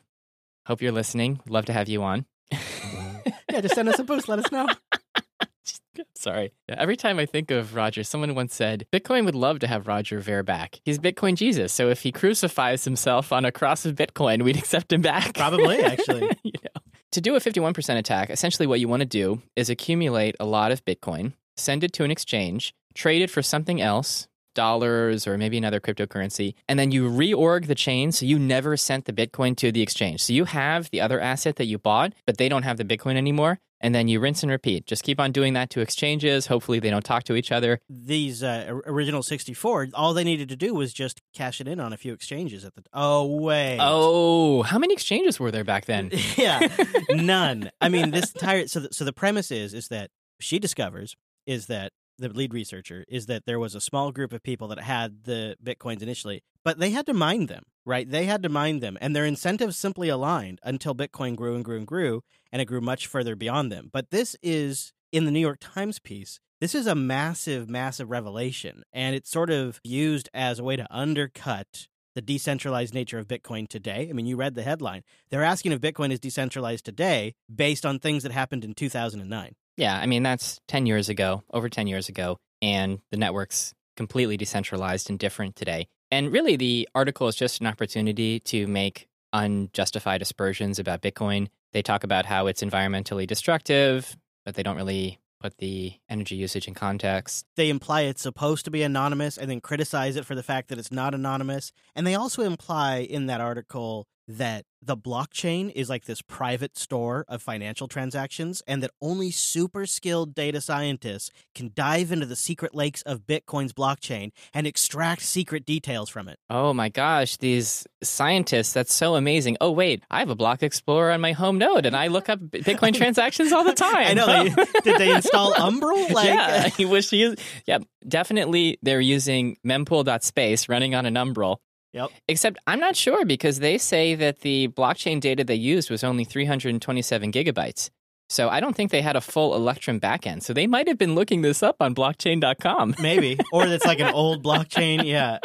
Hope you're listening. Love to have you on. Yeah, just send us a boost. Let us know. Sorry. Every time I think of Roger, someone once said, Bitcoin would love to have Roger Ver back. He's Bitcoin Jesus. So if he crucifies himself on a cross of Bitcoin, we'd accept him back. Probably, actually. You know. To do a 51% attack, essentially what you want to do is accumulate a lot of Bitcoin, send it to an exchange, trade it for something else, dollars or maybe another cryptocurrency, and then you reorg the chain so you never sent the Bitcoin to the exchange. So you have the other asset that you bought, but they don't have the Bitcoin anymore. And then you rinse and repeat. Just keep on doing that to exchanges. Hopefully they don't talk to each other. These original 64, all they needed to do was just cash it in on a few exchanges. Oh, wait. Oh, how many exchanges were there back then? Yeah, none. I mean, this entire... So the premise is that she discovers is that the lead researcher is that there was a small group of people that had the Bitcoins initially, but they had to mine them, right? They had to mine them, and their incentives simply aligned until Bitcoin grew and grew and grew, and it grew much further beyond them. But this is, in the New York Times piece, this is a massive, massive revelation, and it's sort of used as a way to undercut the decentralized nature of Bitcoin today. I mean, you read the headline. They're asking if Bitcoin is decentralized today based on things that happened in 2009. Yeah, I mean, that's 10 years ago, over 10 years ago, and the network's completely decentralized and different today. And really, the article is just an opportunity to make unjustified aspersions about Bitcoin. They talk about how it's environmentally destructive, but they don't really put the energy usage in context. They imply it's supposed to be anonymous and then criticize it for the fact that it's not anonymous. And they also imply in that article that the blockchain is like this private store of financial transactions and that only super skilled data scientists can dive into the secret lakes of Bitcoin's blockchain and extract secret details from it. Oh my gosh, these scientists, that's so amazing. Oh wait, I have a block explorer on my home node and I look up Bitcoin transactions all the time. I know. Did they install Umbral? Yeah, I wish you... Yeah, definitely they're using mempool.space running on an Umbral. Yep. Except I'm not sure because they say that the blockchain data they used was only 327 gigabytes. So I don't think they had a full Electrum backend. So they might have been looking this up on blockchain.com. Maybe. Or that's like an old blockchain. Yeah.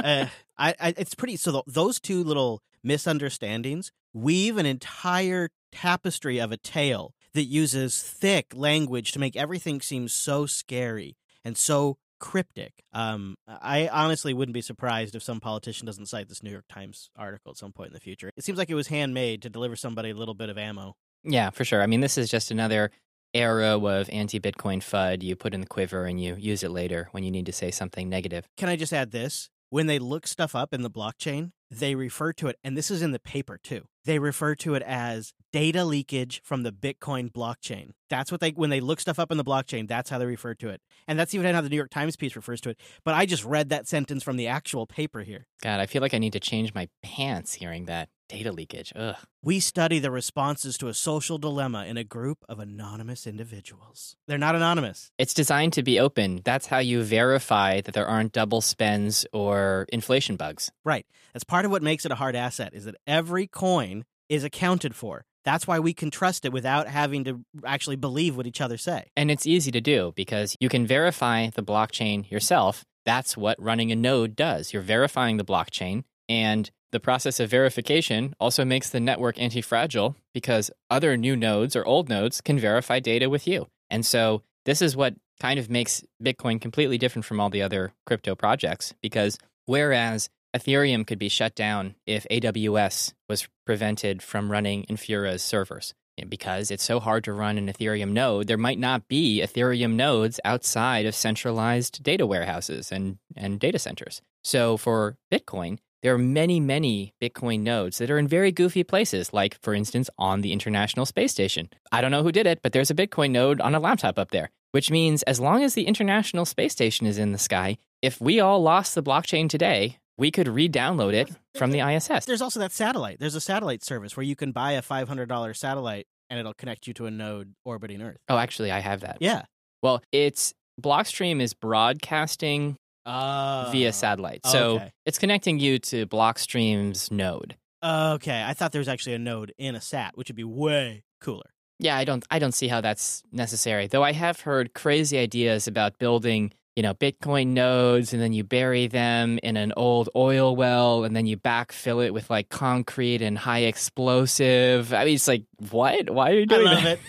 It's pretty. So those two little misunderstandings weave an entire tapestry of a tale that uses thick language to make everything seem so scary and so cryptic. I honestly wouldn't be surprised if some politician doesn't cite this New York Times article at some point in the future. It seems like it was handmade to deliver somebody a little bit of ammo. Yeah, for sure. I mean, this is just another arrow of anti-Bitcoin FUD you put in the quiver and you use it later when you need to say something negative. Can I just add this? When they look stuff up in the blockchain, they refer to it, and this is in the paper too, they refer to it as data leakage from the Bitcoin blockchain. That's what when they look stuff up in the blockchain, that's how they refer to it. And that's even how the New York Times piece refers to it. But I just read that sentence from the actual paper here. God, I feel like I need to change my pants hearing that. Data leakage. Ugh. We study the responses to a social dilemma in a group of anonymous individuals. They're not anonymous. It's designed to be open. That's how you verify that there aren't double spends or inflation bugs. Right. That's part of what makes it a hard asset is that every coin is accounted for. That's why we can trust it without having to actually believe what each other say. And it's easy to do because you can verify the blockchain yourself. That's what running a node does. You're verifying the blockchain and the process of verification also makes the network anti-fragile because other new nodes or old nodes can verify data with you. And so this is what kind of makes Bitcoin completely different from all the other crypto projects because whereas Ethereum could be shut down if AWS was prevented from running Infura's servers because it's so hard to run an Ethereum node, there might not be Ethereum nodes outside of centralized data warehouses and data centers. So for Bitcoin, there are many, many Bitcoin nodes that are in very goofy places, like, for instance, on the International Space Station. I don't know who did it, but there's a Bitcoin node on a laptop up there, which means as long as the International Space Station is in the sky, if we all lost the blockchain today, we could re-download it from the ISS. There's also that satellite. There's a satellite service where you can buy a $500 satellite and it'll connect you to a node orbiting Earth. Oh, actually, I have that. Yeah. Well, it's Blockstream is broadcasting via satellite. So it's connecting you to Blockstream's node. Okay. I thought there was actually a node in a sat, which would be way cooler. Yeah, I don't see how that's necessary. Though I have heard crazy ideas about building, you know, Bitcoin nodes, and then you bury them in an old oil well, and then you backfill it with like concrete and high explosive. I mean, it's like, what? Why are you doing that? I love it.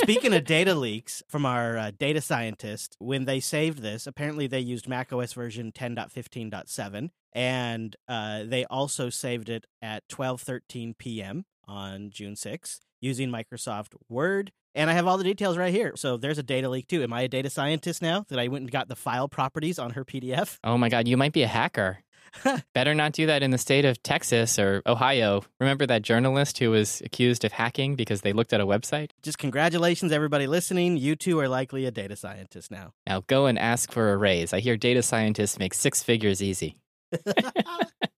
Speaking of data leaks from our data scientist, when they saved this, apparently they used macOS version 10.15.7, and they also saved it at 12:13 p.m. on June 6th using Microsoft Word. And I have all the details right here. So there's a data leak, too. Am I a data scientist now that I went and got the file properties on her PDF? Oh, my God. You might be a hacker. Better not do that in the state of Texas or Ohio. Remember that journalist who was accused of hacking because they looked at a website? Just congratulations, everybody listening. You, too, are likely a data scientist now. Now go and ask for a raise. I hear data scientists make six figures easy.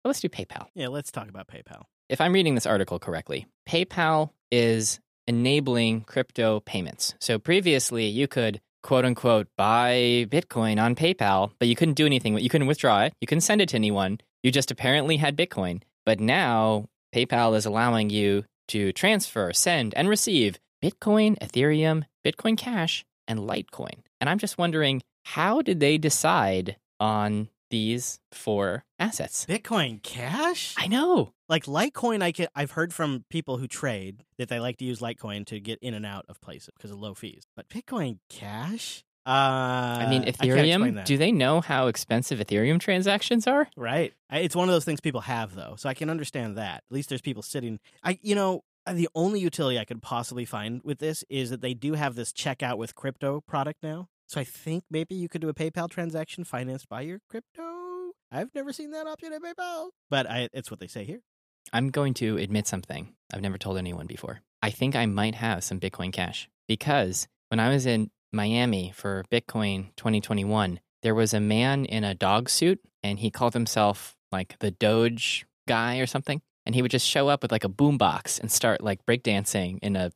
Let's do PayPal. Yeah, let's talk about PayPal. If I'm reading this article correctly, PayPal is enabling crypto payments. So previously, you could, quote unquote, buy Bitcoin on PayPal, but you couldn't do anything. You couldn't withdraw it. You couldn't send it to anyone. You just apparently had Bitcoin. But now, PayPal is allowing you to transfer, send, and receive Bitcoin, Ethereum, Bitcoin Cash, and Litecoin. And I'm just wondering, how did they decide on these four assets? Bitcoin Cash? I know. Like Litecoin, I've heard from people who trade that they like to use Litecoin to get in and out of places because of low fees. But Bitcoin Cash? I mean, Ethereum, do they know how expensive Ethereum transactions are? Right. It's one of those things people have, though. So I can understand that. At least there's people sitting. The only utility I could possibly find with this is that they do have this checkout with crypto product now. So I think maybe you could do a PayPal transaction financed by your crypto. I've never seen that option at PayPal, but it's what they say here. I'm going to admit something I've never told anyone before. I think I might have some Bitcoin Cash because when I was in Miami for Bitcoin 2021, there was a man in a dog suit and he called himself like the Doge guy or something. And he would just show up with like a boombox and start like breakdancing in a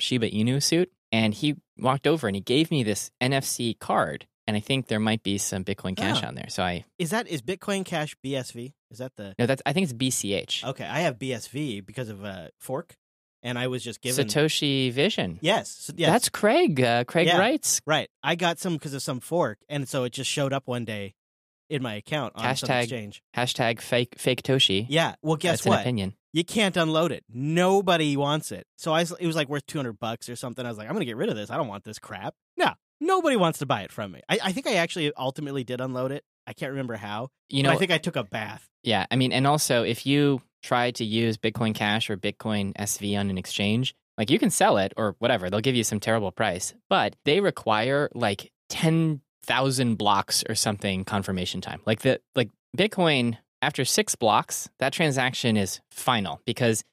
Shiba Inu suit. And he walked over and he gave me this NFC card. And I think there might be some Bitcoin Cash on there. So is Bitcoin Cash BSV? Is that the... No, I think it's BCH. Okay, I have BSV because of a fork. And I was just given... Satoshi Vision. Yes. That's Craig. Craig writes. Right. I got some because of some fork. And so it just showed up one day in my account on some exchange. Hashtag fake Toshi. Yeah. Well, guess what? That's an opinion. You can't unload it. Nobody wants it. So it was like worth $200 or something. I was like, I'm going to get rid of this. I don't want this crap. No, nobody wants to buy it from me. I think I actually ultimately did unload it. I can't remember how. I think I took a bath. Yeah. I mean, and also if you try to use Bitcoin Cash or Bitcoin SV on an exchange, like you can sell it or whatever. They'll give you some terrible price, but they require like 10,000 blocks or something confirmation time. Like Bitcoin... After 6 blocks, that transaction is final because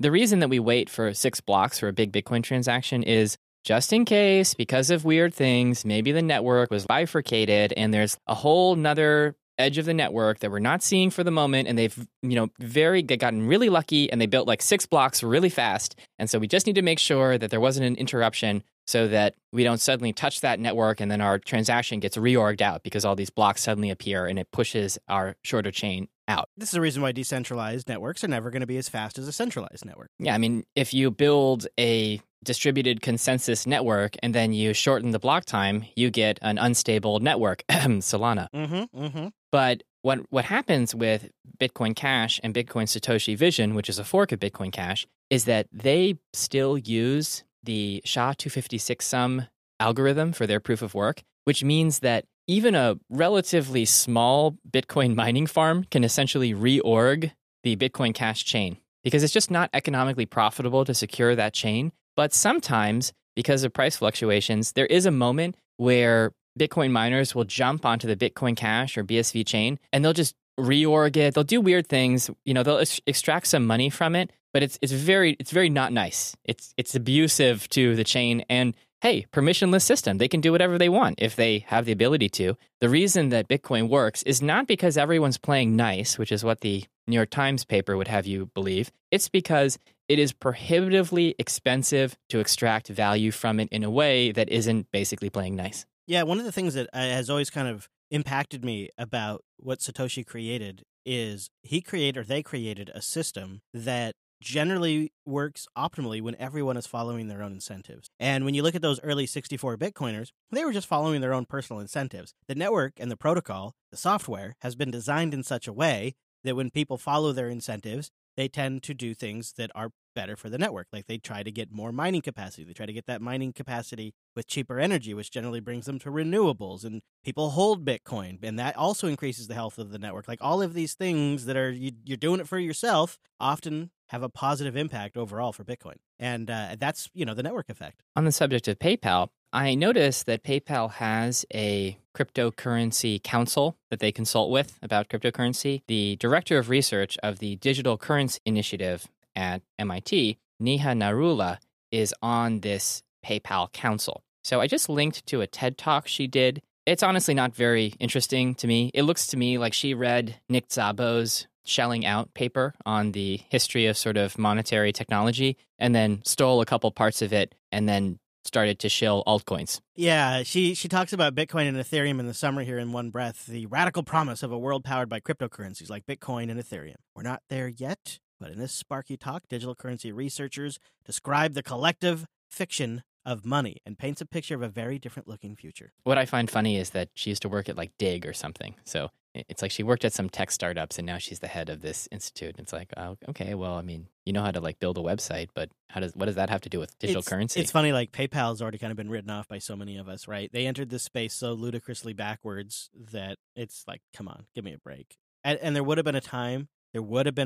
the reason that we wait for 6 blocks for a big Bitcoin transaction is just in case, because of weird things, maybe the network was bifurcated and there's a whole nother edge of the network that we're not seeing for the moment. And they've, they've gotten really lucky and they built like 6 blocks really fast. And so we just need to make sure that there wasn't an interruption so that we don't suddenly touch that network and then our transaction gets reorged out because all these blocks suddenly appear and it pushes our shorter chain out. This is the reason why decentralized networks are never going to be as fast as a centralized network. Yeah, I mean, if you build a distributed consensus network and then you shorten the block time, you get an unstable network, Solana. Mm-hmm, mm-hmm. But what happens with Bitcoin Cash and Bitcoin Satoshi Vision, which is a fork of Bitcoin Cash, is that they still use the SHA-256 sum algorithm for their proof of work, which means that even a relatively small Bitcoin mining farm can essentially reorg the Bitcoin Cash chain because it's just not economically profitable to secure that chain. But sometimes, because of price fluctuations, there is a moment where Bitcoin miners will jump onto the Bitcoin Cash or BSV chain and they'll just reorg it. They'll do weird things. You know, they'll extract some money from it, but it's very not nice. It's abusive to the chain. And hey, permissionless system. They can do whatever they want if they have the ability to. The reason that Bitcoin works is not because everyone's playing nice, which is what the New York Times paper would have you believe. It's because it is prohibitively expensive to extract value from it in a way that isn't basically playing nice. Yeah, one of the things that has always kind of impacted me about what Satoshi created is they created a system that generally works optimally when everyone is following their own incentives. And when you look at those early 64 Bitcoiners, they were just following their own personal incentives. The network and the protocol, the software, has been designed in such a way that when people follow their incentives, they tend to do things that are better for the network. Like they try to get more mining capacity. They try to get that mining capacity with cheaper energy, which generally brings them to renewables, and people hold Bitcoin, and that also increases the health of the network. Like all of these things that are you're doing it for yourself often have a positive impact overall for Bitcoin. And that's, you know, the network effect. On the subject of PayPal, I noticed that PayPal has a cryptocurrency council that they consult with about cryptocurrency. The director of research of the Digital Currency Initiative at MIT, Neha Narula, is on this PayPal council. So I just linked to a TED Talk she did. It's honestly not very interesting to me. It looks to me like she read Nick Szabo's Shelling Out paper on the history of sort of monetary technology and then stole a couple parts of it and then started to shill altcoins. Yeah, she talks about Bitcoin and Ethereum in the summary here in one breath, the radical promise of a world powered by cryptocurrencies like Bitcoin and Ethereum. We're not there yet, but in this sparky talk, digital currency researchers describe the collective fiction of money and paints a picture of a very different looking future. What I find funny is that she used to work at like Dig or something. So it's like she worked at some tech startups and now she's the head of this institute. It's like, oh, okay, well, I mean, you know how to like build a website, but what does that have to do with digital currency? It's funny, like PayPal's already kind of been written off by so many of us, right? They entered this space so ludicrously backwards that it's like, come on, give me a break. And there would have been a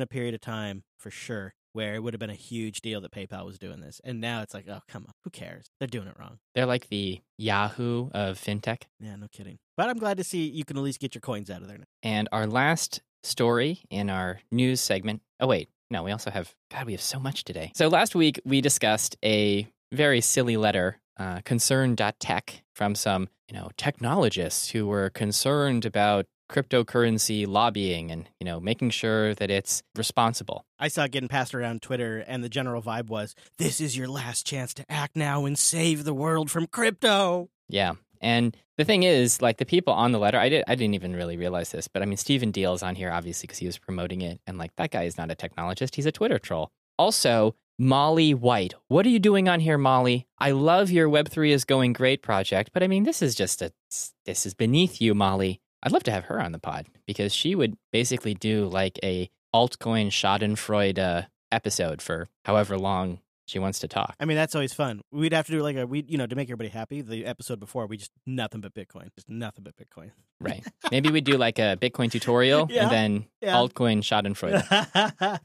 period of time for sure where it would have been a huge deal that PayPal was doing this. And now it's like, oh, come on, who cares? They're doing it wrong. They're like the Yahoo of fintech. Yeah, no kidding. But I'm glad to see you can at least get your coins out of there now. And our last story in our news segment. Oh, wait. No, we also have, God, we have so much today. So last week we discussed a very silly letter, concern.tech, from some, you know, technologists who were concerned about cryptocurrency lobbying and, you know, making sure that it's responsible. I saw it getting passed around Twitter, and the general vibe was, this is your last chance to act now and save the world from crypto. Yeah. And the thing is, like, the people on the letter, I didn't even really realize this, but I mean, Stephen Deal's on here, obviously, because he was promoting it. And like, that guy is not a technologist. He's a Twitter troll. Also, Molly White. What are you doing on here, Molly? I love your Web3 is going great project, but I mean, this is beneath you, Molly. I'd love to have her on the pod because she would basically do like a altcoin schadenfreude episode for however long she wants to talk. I mean, that's always fun. We'd have to do like to make everybody happy. The episode before, we just nothing but Bitcoin. Just nothing but Bitcoin. Right. Maybe we do like a Bitcoin tutorial and then altcoin schadenfreude.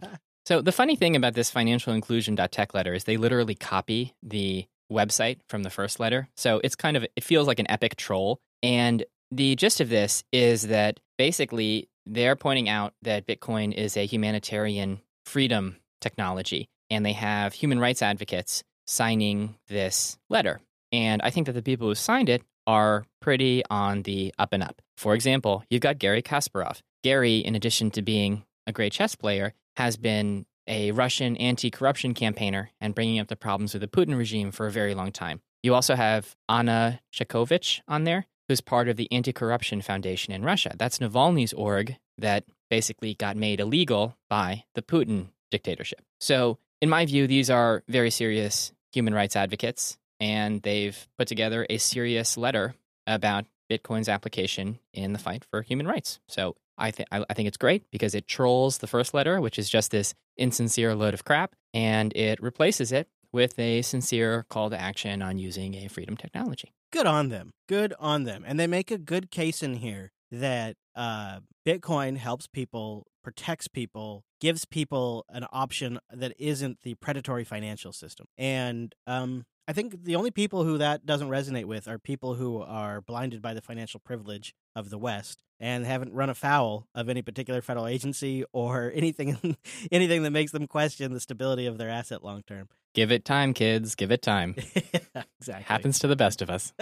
So the funny thing about this financialinclusion.tech letter is they literally copy the website from the first letter. So it's kind of, it feels like an epic troll. And the gist of this is that basically they're pointing out that Bitcoin is a humanitarian freedom technology, and they have human rights advocates signing this letter. And I think that the people who signed it are pretty on the up and up. For example, you've got Garry Kasparov. Gary, in addition to being a great chess player, has been a Russian anti-corruption campaigner and bringing up the problems with the Putin regime for a very long time. You also have Anna Chekovich on there, who's part of the Anti-Corruption Foundation in Russia. That's Navalny's org that basically got made illegal by the Putin dictatorship. So in my view, these are very serious human rights advocates, and they've put together a serious letter about Bitcoin's application in the fight for human rights. So I think it's great because it trolls the first letter, which is just this insincere load of crap, and it replaces it with a sincere call to action on using a freedom technology. Good on them. Good on them. And they make a good case in here that Bitcoin helps people protects people, gives people an option that isn't the predatory financial system. And I think the only people who that doesn't resonate with are people who are blinded by the financial privilege of the West and haven't run afoul of any particular federal agency or anything anything that makes them question the stability of their asset long term. Give it time, kids. Give it time. Exactly. Happens to the best of us.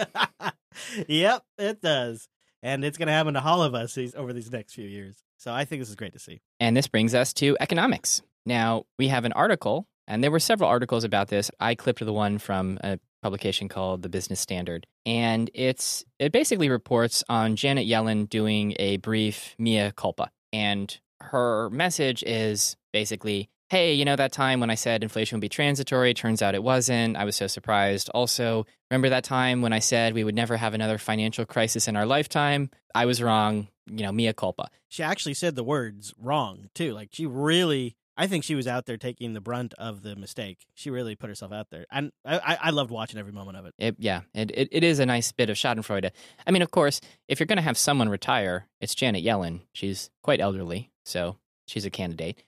Yep, it does. And it's going to happen to all of us over these next few years. So I think this is great to see. And this brings us to economics. Now, we have an article, and there were several articles about this. I clipped the one from a publication called The Business Standard. And it basically reports on Janet Yellen doing a brief mea culpa. And her message is basically, hey, you know that time when I said inflation would be transitory? Turns out it wasn't. I was so surprised. Also, remember that time when I said we would never have another financial crisis in our lifetime? I was wrong. You know, mea culpa. She actually said the words wrong, too. Like, she really... I think she was out there taking the brunt of the mistake. She really put herself out there. And I loved watching every moment of it. It is a nice bit of schadenfreude. I mean, of course, if you're going to have someone retire, it's Janet Yellen. She's quite elderly, so she's a candidate.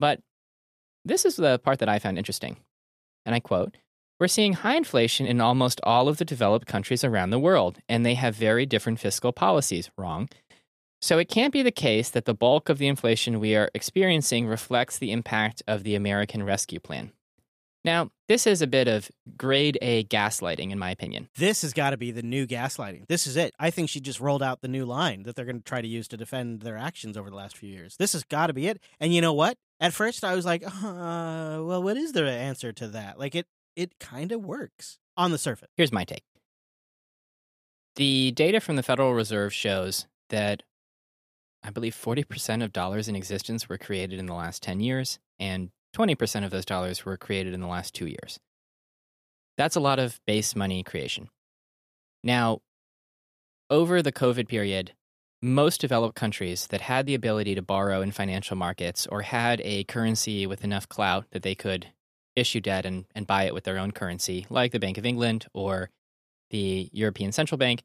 But this is the part that I found interesting. And I quote, "We're seeing high inflation in almost all of the developed countries around the world, and they have very different fiscal policies." Wrong. "So it can't be the case that the bulk of the inflation we are experiencing reflects the impact of the American Rescue Plan." Now, this is a bit of grade A gaslighting, in my opinion. This has got to be the new gaslighting. This is it. I think she just rolled out the new line that they're going to try to use to defend their actions over the last few years. This has got to be it. And you know what? At first, I was like, well, what is the answer to that? Like, it kind of works on the surface. Here's my take. The data from the Federal Reserve shows that I believe 40% of dollars in existence were created in the last 10 years, and 20% of those dollars were created in the last 2 years. That's a lot of base money creation. Now, over the COVID period, most developed countries that had the ability to borrow in financial markets or had a currency with enough clout that they could issue debt and buy it with their own currency, like the Bank of England or the European Central Bank,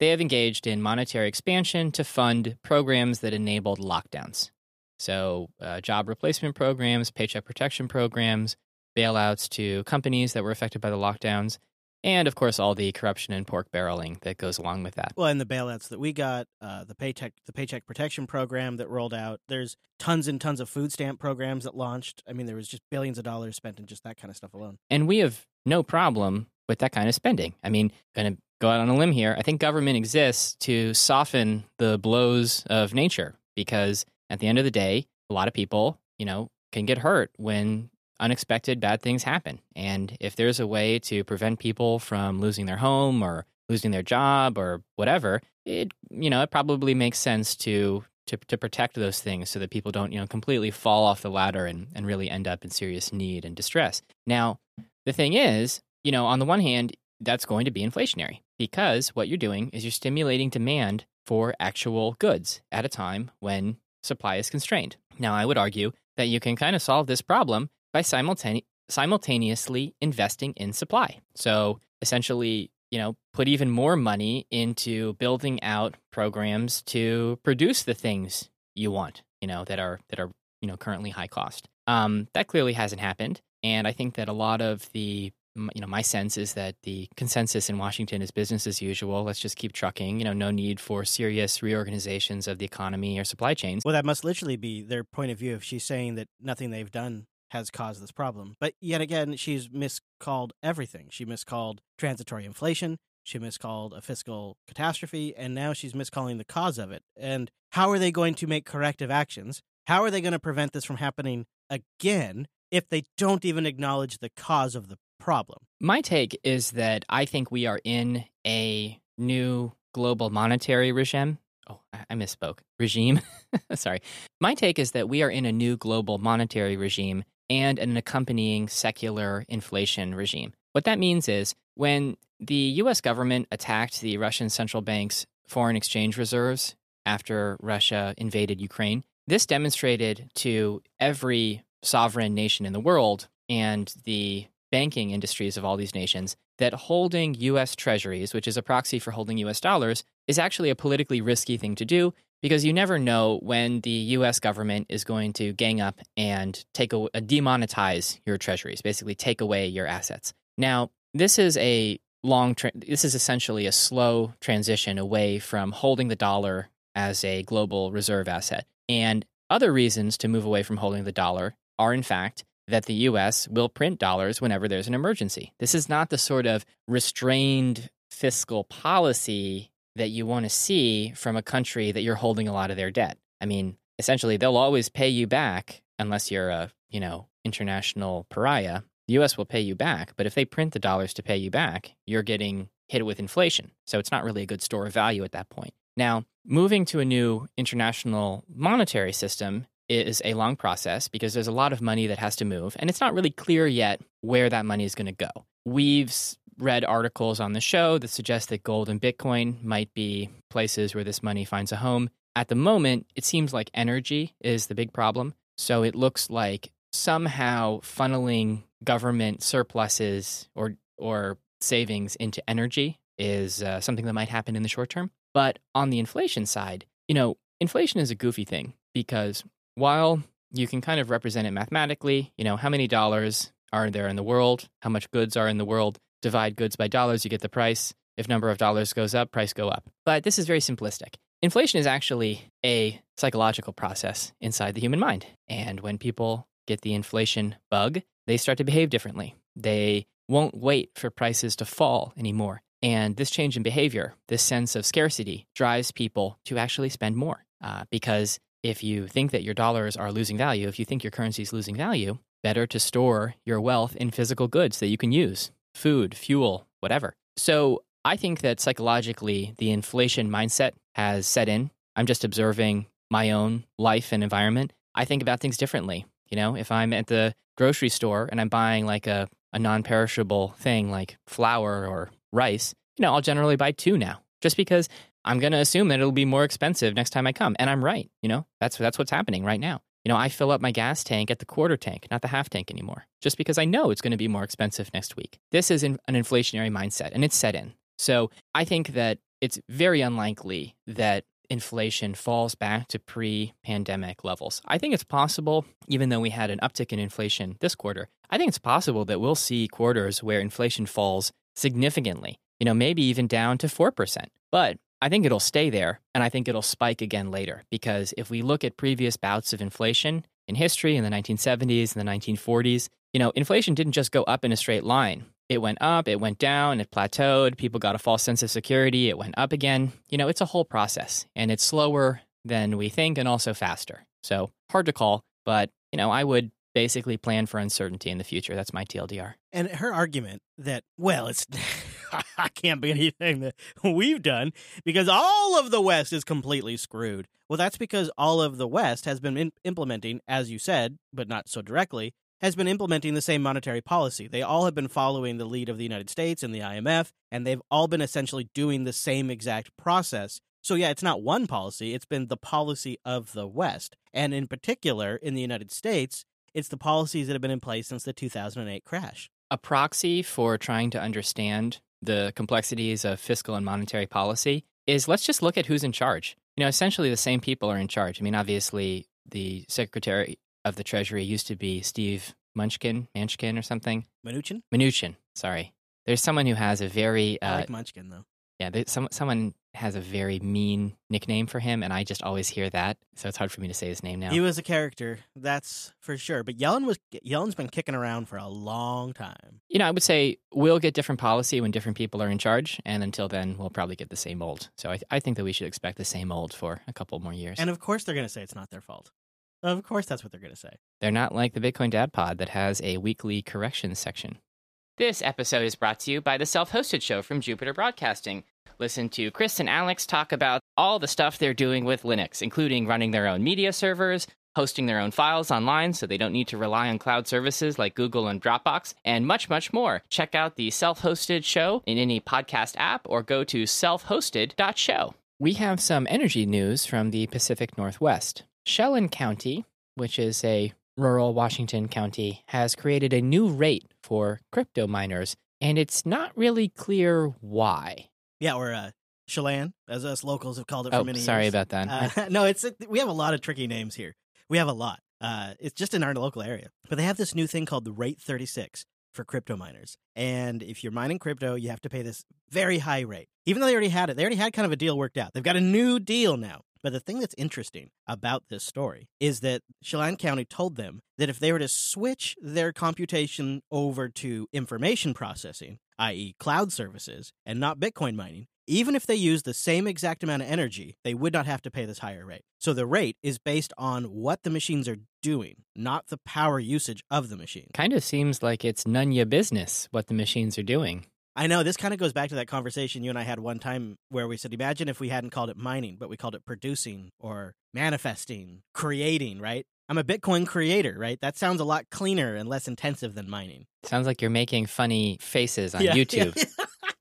they have engaged in monetary expansion to fund programs that enabled lockdowns. So job replacement programs, paycheck protection programs, bailouts to companies that were affected by the lockdowns, and, of course, all the corruption and pork barreling that goes along with that. Well, and the bailouts that we got, the paycheck protection program that rolled out. There's tons and tons of food stamp programs that launched. I mean, there was just billions of dollars spent in just that kind of stuff alone. And we have no problem with that kind of spending. I mean, going to go out on a limb here. I think government exists to soften the blows of nature, because at the end of the day, a lot of people, you know, can get hurt when unexpected bad things happen. And if there's a way to prevent people from losing their home or losing their job or whatever, it probably makes sense to protect those things so that people don't, completely fall off the ladder and really end up in serious need and distress. Now, the thing is, on the one hand, that's going to be inflationary, because what you're doing is you're stimulating demand for actual goods at a time when supply is constrained. Now, I would argue that you can kind of solve this problem by simultaneously investing in supply. So essentially, put even more money into building out programs to produce the things you want, that are currently high cost. That clearly hasn't happened. And I think that a lot of the my sense is that the consensus in Washington is business as usual. Let's just keep trucking. No need for serious reorganizations of the economy or supply chains. Well, that must literally be their point of view if she's saying that nothing they've done has caused this problem. But yet again, she's miscalled everything. She miscalled transitory inflation. She miscalled a fiscal catastrophe. And now she's miscalling the cause of it. And how are they going to make corrective actions? How are they going to prevent this from happening again if they don't even acknowledge the cause of the problem? My take is that I think we are in a new global monetary regime. Oh, I misspoke. Regime. Sorry. My take is that we are in a new global monetary regime and an accompanying secular inflation regime. What that means is when the U.S. government attacked the Russian central bank's foreign exchange reserves after Russia invaded Ukraine, this demonstrated to every sovereign nation in the world and the banking industries of all these nations that holding U.S. treasuries, which is a proxy for holding U.S. dollars, is actually a politically risky thing to do because you never know when the U.S. government is going to gang up and demonetize your treasuries, basically take away your assets. Now, this is a this is essentially a slow transition away from holding the dollar as a global reserve asset. And other reasons to move away from holding the dollar are, in fact, that the U.S. will print dollars whenever there's an emergency. This is not the sort of restrained fiscal policy that you want to see from a country that you're holding a lot of their debt. I mean, essentially, they'll always pay you back unless you're a, international pariah. The U.S. will pay you back, but if they print the dollars to pay you back, you're getting hit with inflation. So it's not really a good store of value at that point. Now, moving to a new international monetary system is a long process because there's a lot of money that has to move, and it's not really clear yet where that money is going to go. We've read articles on the show that suggest that gold and Bitcoin might be places where this money finds a home. At the moment, it seems like energy is the big problem. So it looks like somehow funneling government surpluses or savings into energy is something that might happen in the short term. But on the inflation side, inflation is a goofy thing because while you can kind of represent it mathematically, how many dollars are there in the world, how much goods are in the world, divide goods by dollars, you get the price. If number of dollars goes up, price go up. But this is very simplistic. Inflation is actually a psychological process inside the human mind. And when people get the inflation bug, they start to behave differently. They won't wait for prices to fall anymore. And this change in behavior, this sense of scarcity, drives people to actually spend more. Because if you think that your dollars are losing value, if you think your currency is losing value, better to store your wealth in physical goods that you can use, food, fuel, whatever. So I think that psychologically, the inflation mindset has set in. I'm just observing my own life and environment. I think about things differently. If I'm at the grocery store and I'm buying like a non-perishable thing like flour or rice, I'll generally buy two now just because I'm going to assume that it'll be more expensive next time I come. And I'm right. That's what's happening right now. I fill up my gas tank at the quarter tank, not the half tank anymore, just because I know it's going to be more expensive next week. This is an inflationary mindset, and it's set in. So I think that it's very unlikely that inflation falls back to pre-pandemic levels. I think it's possible, even though we had an uptick in inflation this quarter, I think it's possible that we'll see quarters where inflation falls significantly, maybe even down to 4%. But I think it'll stay there, and I think it'll spike again later, because if we look at previous bouts of inflation in history in the 1970s and the 1940s, inflation didn't just go up in a straight line. It went up, it went down, it plateaued, people got a false sense of security, it went up again. It's a whole process, and it's slower than we think and also faster. So hard to call, but, I would basically plan for uncertainty in the future. That's my TLDR. And her argument that, well, it's... I can't be anything that we've done because all of the West is completely screwed. Well, that's because all of the West has been implementing, as you said, but not so directly, has been implementing the same monetary policy. They all have been following the lead of the United States and the IMF, and they've all been essentially doing the same exact process. So, yeah, it's not one policy. It's been the policy of the West. And in particular, in the United States, it's the policies that have been in place since the 2008 crash. A proxy for trying to understand the complexities of fiscal and monetary policy is let's just look at who's in charge. Essentially the same people are in charge. I mean, obviously the Secretary of the Treasury used to be Steve Mnuchin or something. Mnuchin. Sorry. There's someone who has a very... I like Munchkin, though. Yeah, someone has a very mean nickname for him, and I just always hear that, so it's hard for me to say his name now. He was a character, that's for sure. But Yellen's been kicking around for a long time. I would say we'll get different policy when different people are in charge, and until then, we'll probably get the same old. So I think that we should expect the same old for a couple more years. And of course they're going to say it's not their fault. Of course that's what they're going to say. They're not like the Bitcoin Dad Pod that has a weekly corrections section. This episode is brought to you by the Self-Hosted Show from Jupiter Broadcasting. Listen to Chris and Alex talk about all the stuff they're doing with Linux, including running their own media servers, hosting their own files online so they don't need to rely on cloud services like Google and Dropbox, and much, much more. Check out the Self-Hosted Show in any podcast app or go to selfhosted.show. We have some energy news from the Pacific Northwest. Chelan County, which is a rural Washington county, has created a new rate for crypto miners, and it's not really clear why. Yeah, or Chelan, as us locals have called it for many years. Sorry about that. No, we have a lot of tricky names here. We have a lot. It's just in our local area. But they have this new thing called the Rate 36 for crypto miners. And if you're mining crypto, you have to pay this very high rate. Even though they already had it, they already had kind of a deal worked out. They've got a new deal now. But the thing that's interesting about this story is that Chelan County told them that if they were to switch their computation over to information processing, i.e. cloud services, and not Bitcoin mining, even if they used the same exact amount of energy, they would not have to pay this higher rate. So the rate is based on what the machines are doing, not the power usage of the machine. Kind of seems like it's none your business what the machines are doing. I know, this kind of goes back to that conversation you and I had one time where we said, imagine if we hadn't called it mining, but we called it producing or manifesting, creating, right? I'm a Bitcoin creator, right? That sounds a lot cleaner and less intensive than mining. Sounds like you're making funny faces on YouTube. Yeah.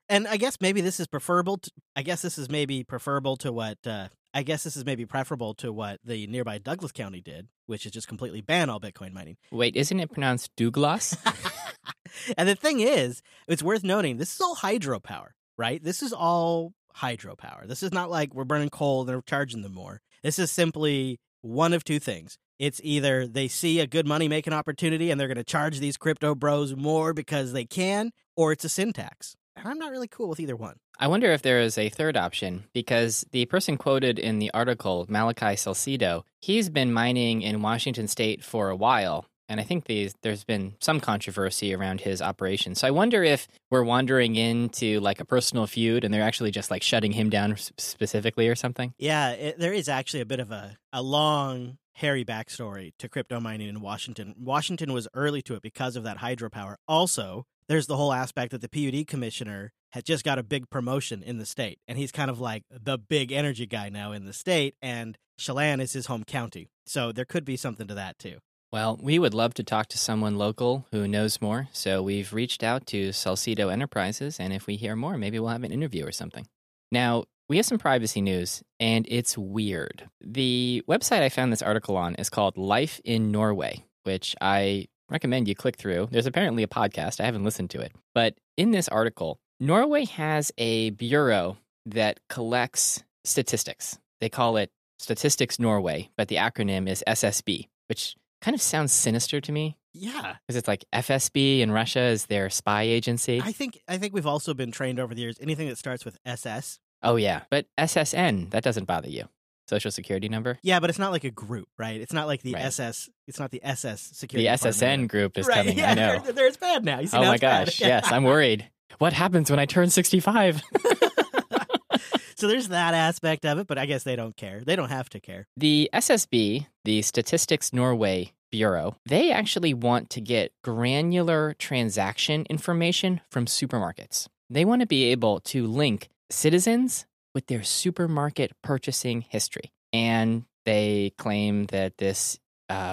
And I guess maybe this is preferable to, I guess this is maybe preferable to what the nearby Douglas County did, which is just completely ban all Bitcoin mining. Wait, isn't it pronounced Douglas? And the thing is, it's worth noting, this is all hydropower, right? This is all hydropower. This is not like we're burning coal and they're charging them more. This is simply one of two things. It's either they see a good money-making opportunity and they're going to charge these crypto bros more because they can, or it's a sin tax. And I'm not really cool with either one. I wonder if there is a third option, because the person quoted in the article, Malachi Salcido, he's been mining in Washington State for a while. And I think there's been some controversy around his operation. So I wonder if we're wandering into like a personal feud and they're actually just like shutting him down specifically or something. Yeah, there is actually a bit of a long, hairy backstory to crypto mining in Washington. Washington was early to it because of that hydropower. Also, there's the whole aspect that the PUD commissioner has just got a big promotion in the state. And he's kind of like the big energy guy now in the state. And Chelan is his home county. So there could be something to that, too. Well, we would love to talk to someone local who knows more, so we've reached out to Salcido Enterprises, and if we hear more, maybe we'll have an interview or something. Now, we have some privacy news, and it's weird. The website I found this article on is called Life in Norway, which I recommend you click through. There's apparently a podcast. I haven't listened to it. But in this article, Norway has a bureau that collects statistics. They call it Statistics Norway, but the acronym is SSB, which kind of sounds sinister to me. Yeah. Because it's like FSB in Russia is their spy agency. I think we've also been trained over the years, anything that starts with SS. Oh, yeah. But SSN, that doesn't bother you. Social security number? Yeah, but it's not like a group, right? It's not like the SS. It's not the SS security. The SSN group is coming, yeah, I know. There's bad now. You see, oh, now my gosh. Yes, I'm worried. What happens when I turn 65? So there's that aspect of it, but I guess they don't care. They don't have to care. The SSB, the Statistics Norway Bureau, they actually want to get granular transaction information from supermarkets. They want to be able to link citizens with their supermarket purchasing history. And they claim that this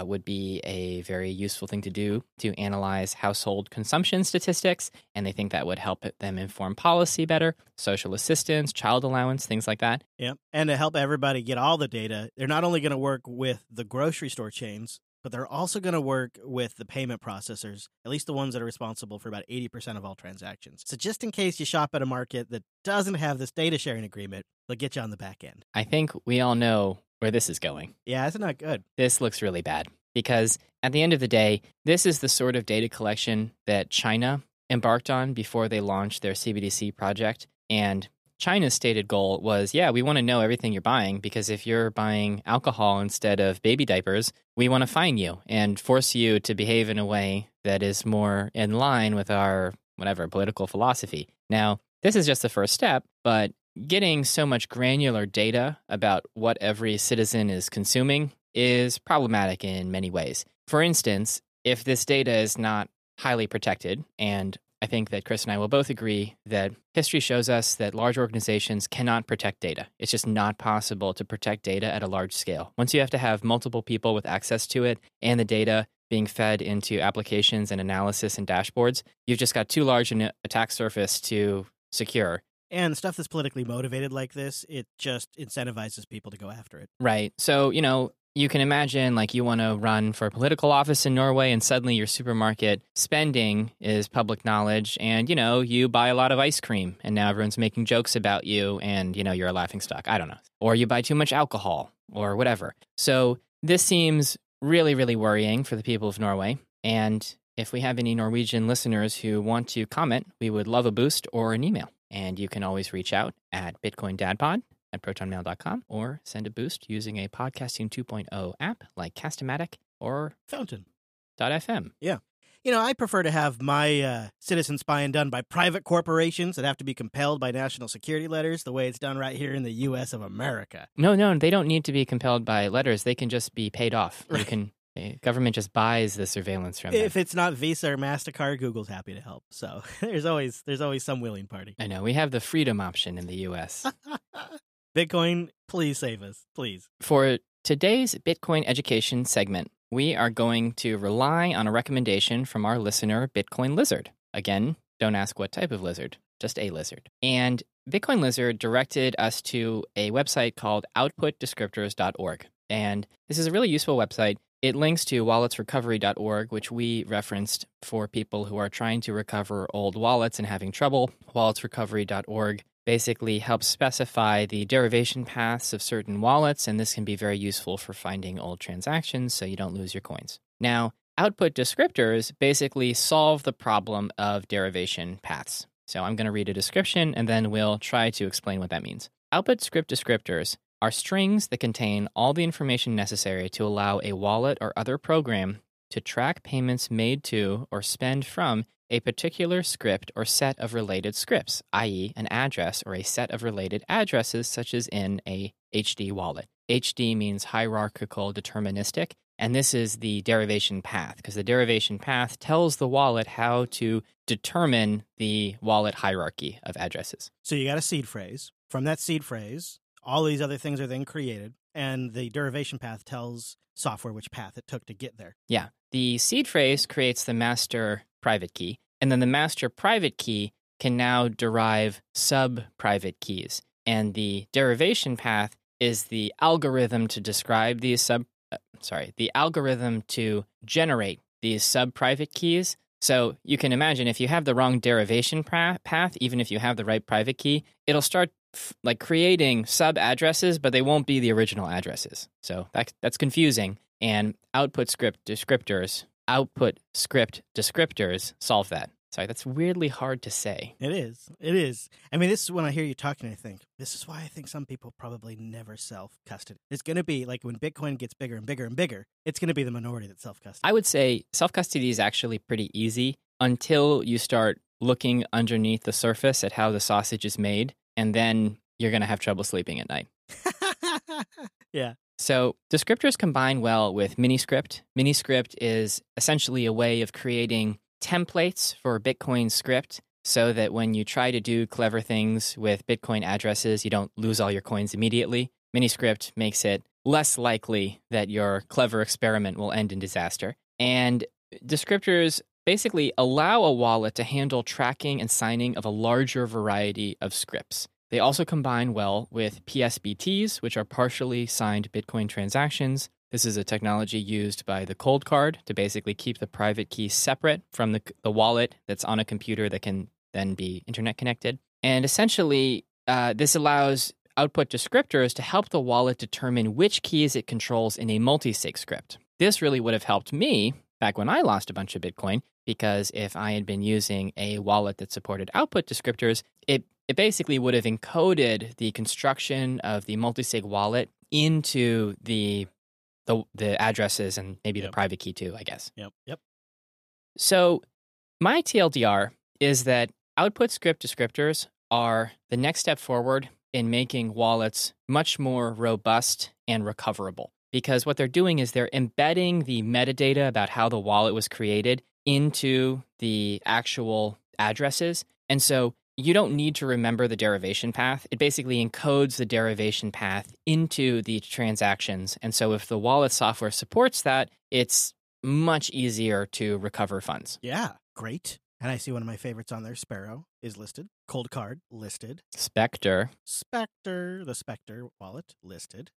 would be a very useful thing to do to analyze household consumption statistics, and they think that would help them inform policy better, social assistance, child allowance, things like that. Yeah, and to help everybody get all the data, they're not only going to work with the grocery store chains, but they're also going to work with the payment processors, at least the ones that are responsible for about 80% of all transactions. So just in case you shop at a market that doesn't have this data sharing agreement, they'll get you on the back end. I think we all know where this is going. Yeah, it's not good. This looks really bad because at the end of the day, this is the sort of data collection that China embarked on before they launched their CBDC project. And China's stated goal was, yeah, we want to know everything you're buying, because if you're buying alcohol instead of baby diapers, we want to fine you and force you to behave in a way that is more in line with our, whatever, political philosophy. Now, this is just the first step, but getting so much granular data about what every citizen is consuming is problematic in many ways. For instance, if this data is not highly protected, and I think that Chris and I will both agree that history shows us that large organizations cannot protect data. It's just not possible to protect data at a large scale. Once you have to have multiple people with access to it and the data being fed into applications and analysis and dashboards, you've just got too large an attack surface to secure. And stuff that's politically motivated like this, it just incentivizes people to go after it. Right. So, you know, You can imagine, like, you want to run for political office in Norway, and suddenly your supermarket spending is public knowledge, and, you know, you buy a lot of ice cream, and now everyone's making jokes about you, and, you know, you're a laughingstock. I don't know. Or you buy too much alcohol, or whatever. So this seems really, really worrying for the people of Norway, and if we have any Norwegian listeners who want to comment, we would love a boost or an email, and you can always reach out at bitcoindadpod@protonmail.com or send a boost using a Podcasting 2.0 app like Castomatic or Fountain.fm. Yeah. You know, I prefer to have my citizen spying done by private corporations that have to be compelled by national security letters the way it's done right here in the U.S. of America. No, they don't need to be compelled by letters. They can just be paid off. Right. You can... Government just buys the surveillance from them. If it's not Visa or MasterCard, Google's happy to help. So there's always some willing party. I know. We have the freedom option in the U.S. Bitcoin, please save us. Please. For today's Bitcoin education segment, we are going to rely on a recommendation from our listener, Bitcoin Lizard. Again, don't ask what type of lizard, just a lizard. And Bitcoin Lizard directed us to a website called outputdescriptors.org. And this is a really useful website. It links to WalletsRecovery.org, which we referenced for people who are trying to recover old wallets and having trouble. WalletsRecovery.org basically helps specify the derivation paths of certain wallets, and this can be very useful for finding old transactions so you don't lose your coins. Now, output descriptors basically solve the problem of derivation paths. So I'm going to read a description, and then we'll try to explain what that means. Output script descriptors are strings that contain all the information necessary to allow a wallet or other program to track payments made to or spend from a particular script or set of related scripts, i.e. an address or a set of related addresses, such as in a HD wallet. HD means hierarchical deterministic, and this is the derivation path, because the derivation path tells the wallet how to determine the wallet hierarchy of addresses. So you got a seed phrase. From that seed phrase, all these other things are then created, and the derivation path tells software which path it took to get there. Yeah. The seed phrase creates the master private key, and then the master private key can now derive sub-private keys. And the derivation path is the algorithm to describe these the algorithm to generate these sub-private keys. So you can imagine if you have the wrong derivation path, even if you have the right private key, it'll start like creating sub-addresses, but they won't be the original addresses. So that's confusing. And output script descriptors solve that. Sorry, that's weirdly hard to say. It is. I mean, this is when I hear you talking, I think, this is why I think some people probably never self-custody. It's going to be like when Bitcoin gets bigger and bigger and bigger, it's going to be the minority that self-custody. I would say self-custody is actually pretty easy until you start looking underneath the surface at how the sausage is made. And then you're going to have trouble sleeping at night. Yeah. So descriptors combine well with Miniscript. Miniscript is essentially a way of creating templates for Bitcoin script so that when you try to do clever things with Bitcoin addresses, you don't lose all your coins immediately. Miniscript makes it less likely that your clever experiment will end in disaster. And descriptors basically allow a wallet to handle tracking and signing of a larger variety of scripts. They also combine well with PSBTs, which are partially signed Bitcoin transactions. This is a technology used by the Cold Card to basically keep the private key separate from the wallet that's on a computer that can then be internet connected. And essentially, this allows output descriptors to help the wallet determine which keys it controls in a multi-sig script. This really would have helped me back when I lost a bunch of Bitcoin, because if I had been using a wallet that supported output descriptors, it basically would have encoded the construction of the multisig wallet into the addresses and maybe the private key too, I guess. Yep. So my TLDR is that output script descriptors are the next step forward in making wallets much more robust and recoverable, because what they're doing is they're embedding the metadata about how the wallet was created into the actual addresses. And so you don't need to remember the derivation path. It basically encodes the derivation path into the transactions. And so if the wallet software supports that, it's much easier to recover funds. Yeah, great. And I see one of my favorites on there, Sparrow, is listed. Cold Card, listed. Spectre. The Spectre wallet, listed.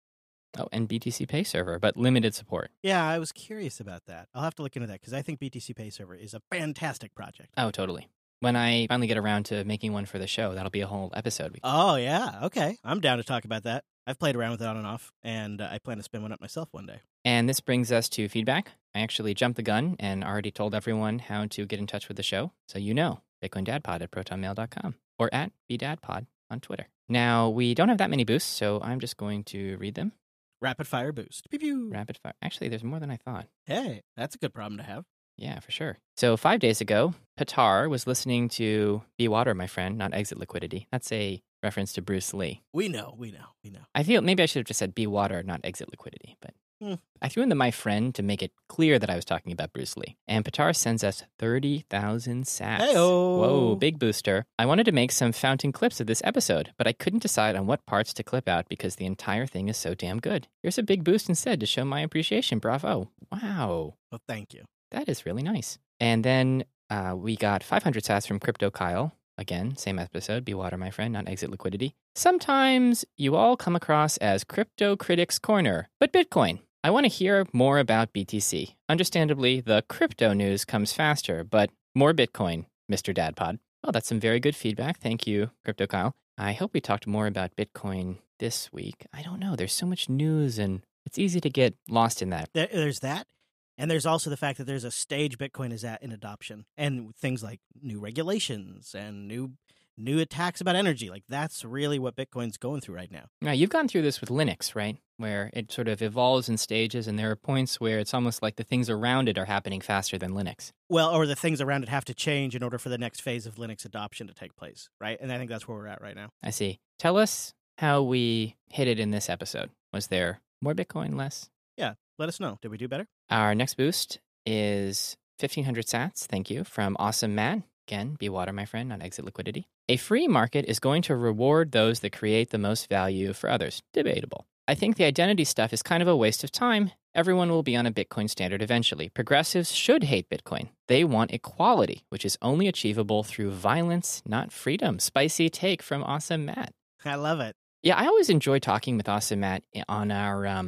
Oh, and BTC Pay Server, but limited support. Yeah, I was curious about that. I'll have to look into that because I think BTC Pay Server is a fantastic project. Oh, totally. When I finally get around to making one for the show, that'll be a whole episode. Oh, yeah. Okay. I'm down to talk about that. I've played around with it on and off, and I plan to spin one up myself one day. And this brings us to feedback. I actually jumped the gun and already told everyone how to get in touch with the show. So you know, Bitcoin Dad Pod at protonmail.com or at bdadpod on Twitter. Now, we don't have that many boosts, so I'm just going to read them. Rapid fire boost. Pew, pew. Rapid fire. Actually, there's more than I thought. Hey, that's a good problem to have. Yeah, for sure. So 5 days ago, Patar was listening to Be Water, My Friend, not Exit Liquidity. That's a reference to Bruce Lee. We know. I feel maybe I should have just said Be Water, not Exit Liquidity, but I threw in the My Friend to make it clear that I was talking about Bruce Lee. And Patar sends us 30,000 sats. Hey-oh. Whoa, big booster. I wanted to make some fountain clips of this episode, but I couldn't decide on what parts to clip out because the entire thing is so damn good. Here's a big boost instead to show my appreciation. Bravo. Wow. Well, thank you. That is really nice. And then we got 500 sats from Crypto Kyle. Again, same episode, Be Water, My Friend, not Exit Liquidity. Sometimes you all come across as Crypto Critics Corner, but Bitcoin. I want to hear more about BTC. Understandably, the crypto news comes faster, but more Bitcoin, Mr. Dadpod. Well, that's some very good feedback. Thank you, Crypto Kyle. I hope we talked more about Bitcoin this week. I don't know. There's so much news, and it's easy to get lost in that. There's that. And there's also the fact that there's a stage Bitcoin is at in adoption, and things like new regulations and new attacks about energy. Like, that's really what Bitcoin's going through right now. Now, you've gone through this with Linux, right? Where it sort of evolves in stages, and there are points where it's almost like the things around it are happening faster than Linux. Well, or the things around it have to change in order for the next phase of Linux adoption to take place, right? And I think that's where we're at right now. I see. Tell us how we hit it in this episode. Was there more Bitcoin, less? Yeah, let us know. Did we do better? Our next boost is 1,500 sats, thank you, from Awesome Matt. Again, Be Water, My Friend, not Exit Liquidity. A free market is going to reward those that create the most value for others. Debatable. I think the identity stuff is kind of a waste of time. Everyone will be on a Bitcoin standard eventually. Progressives should hate Bitcoin. They want equality, which is only achievable through violence, not freedom. Spicy take from Awesome Matt. I love it. Yeah, I always enjoy talking with Awesome Matt on our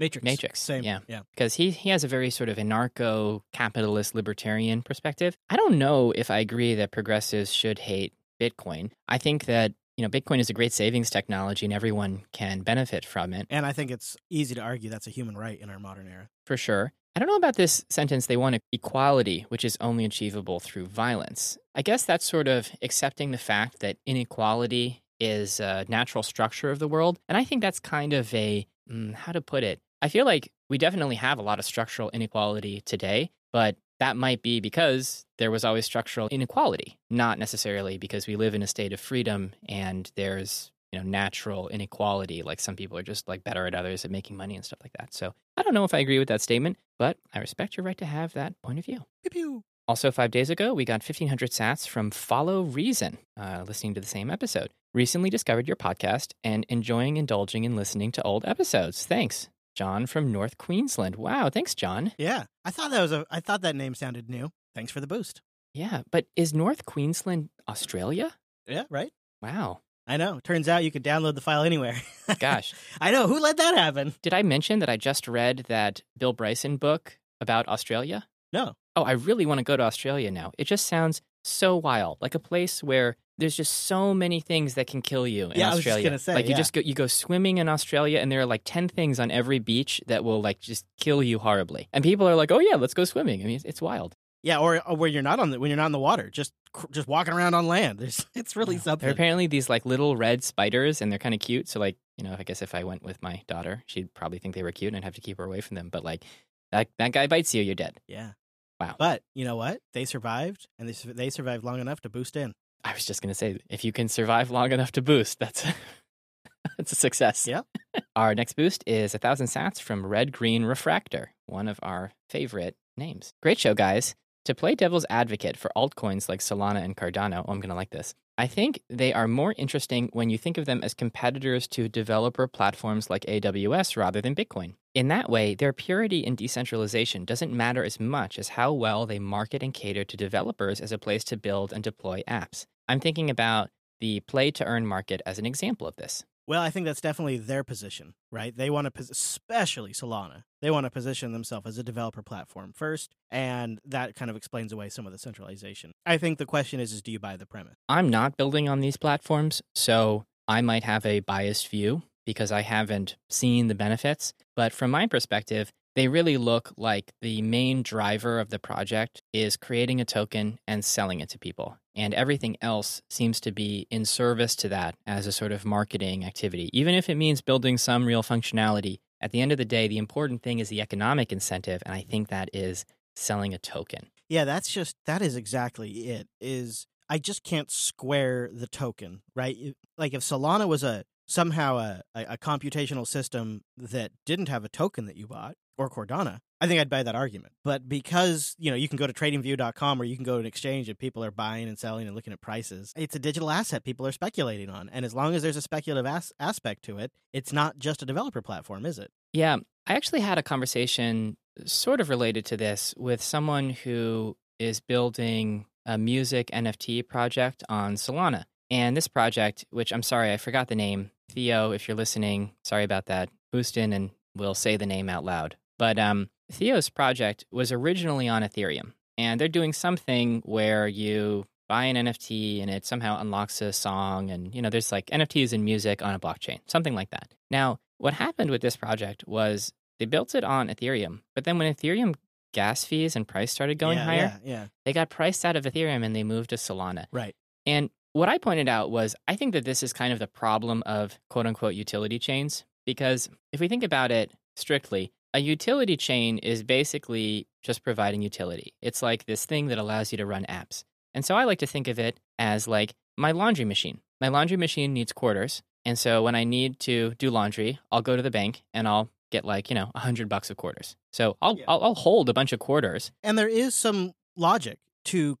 Matrix. Same. Yeah. Because he has a very sort of anarcho-capitalist libertarian perspective. I don't know if I agree that progressives should hate Bitcoin. I think that, you know, Bitcoin is a great savings technology and everyone can benefit from it. And I think it's easy to argue that's a human right in our modern era. For sure. I don't know about this sentence, they want equality, which is only achievable through violence. I guess that's sort of accepting the fact that inequality is a natural structure of the world. And I think that's kind of a, how to put it? I feel like we definitely have a lot of structural inequality today, but that might be because there was always structural inequality, not necessarily because we live in a state of freedom and there's, you know, natural inequality. Like, some people are just like better at others at making money and stuff like that. So I don't know if I agree with that statement, but I respect your right to have that point of view. Pew, pew. Also, 5 days ago, we got 1,500 sats from Follow Reason, listening to the same episode. Recently discovered your podcast and indulging in listening to old episodes. Thanks, John from North Queensland. Wow, thanks, John. Yeah, I thought that name sounded new. Thanks for the boost. Yeah, but is North Queensland Australia? Yeah, right. Wow. I know. Turns out you could download the file anywhere. Gosh. I know. Who let that happen? Did I mention that I just read that Bill Bryson book about Australia? No. Oh, I really want to go to Australia now. It just sounds so wild, like a place where there's just so many things that can kill you in Australia. I was just gonna say, like, you just go swimming in Australia, and there are like 10 things on every beach that will like just kill you horribly. And people are like, "Oh yeah, let's go swimming." I mean, it's wild. Yeah, or when you're not on the water, just walking around on land. It's really something. There are apparently these like little red spiders, and they're kind of cute. So like, you know, I guess if I went with my daughter, she'd probably think they were cute, and I'd have to keep her away from them. But like, that guy bites you, you're dead. Yeah. Wow. But you know what? They survived, and they survived long enough to boost in. I was just going to say, if you can survive long enough to boost, that's a success. Yeah. Our next boost is 1,000 sats from Red Green Refractor, one of our favorite names. Great show, guys. To play devil's advocate for altcoins like Solana and Cardano, I'm going to like this. I think they are more interesting when you think of them as competitors to developer platforms like AWS rather than Bitcoin. In that way, their purity and decentralization doesn't matter as much as how well they market and cater to developers as a place to build and deploy apps. I'm thinking about the play-to-earn market as an example of this. Well, I think that's definitely their position, right? They want to, especially Solana, they want to position themselves as a developer platform first, and that kind of explains away some of the centralization. I think the question is do you buy the premise? I'm not building on these platforms, so I might have a biased view because I haven't seen the benefits. But from my perspective, they really look like the main driver of the project is creating a token and selling it to people. And everything else seems to be in service to that as a sort of marketing activity. Even if it means building some real functionality, at the end of the day, the important thing is the economic incentive. And I think that is selling a token. Yeah, that is exactly it. I just can't square the token, right? Like if Solana was somehow a computational system that didn't have a token that you bought, or Cardano, I think I'd buy that argument. But because, you can go to tradingview.com or you can go to an exchange and people are buying and selling and looking at prices, it's a digital asset people are speculating on. And as long as there's a speculative aspect to it, it's not just a developer platform, is it? Yeah. I actually had a conversation sort of related to this with someone who is building a music NFT project on Solana. And this project, which I'm sorry, I forgot the name. Theo, if you're listening, sorry about that. Boostin and we'll say the name out loud. But Theo's project was originally on Ethereum, and they're doing something where you buy an NFT and it somehow unlocks a song, and there's like NFTs and music on a blockchain, something like that. Now, what happened with this project was they built it on Ethereum, but then when Ethereum gas fees and price started going higher, they got priced out of Ethereum and they moved to Solana. Right. And what I pointed out was I think that this is kind of the problem of quote-unquote utility chains, because if we think about it strictly, a utility chain is basically just providing utility. It's like this thing that allows you to run apps. And so I like to think of it as like my laundry machine. My laundry machine needs quarters. And so when I need to do laundry, I'll go to the bank and I'll get like, $100 of quarters. So I'll hold a bunch of quarters. And there is some logic to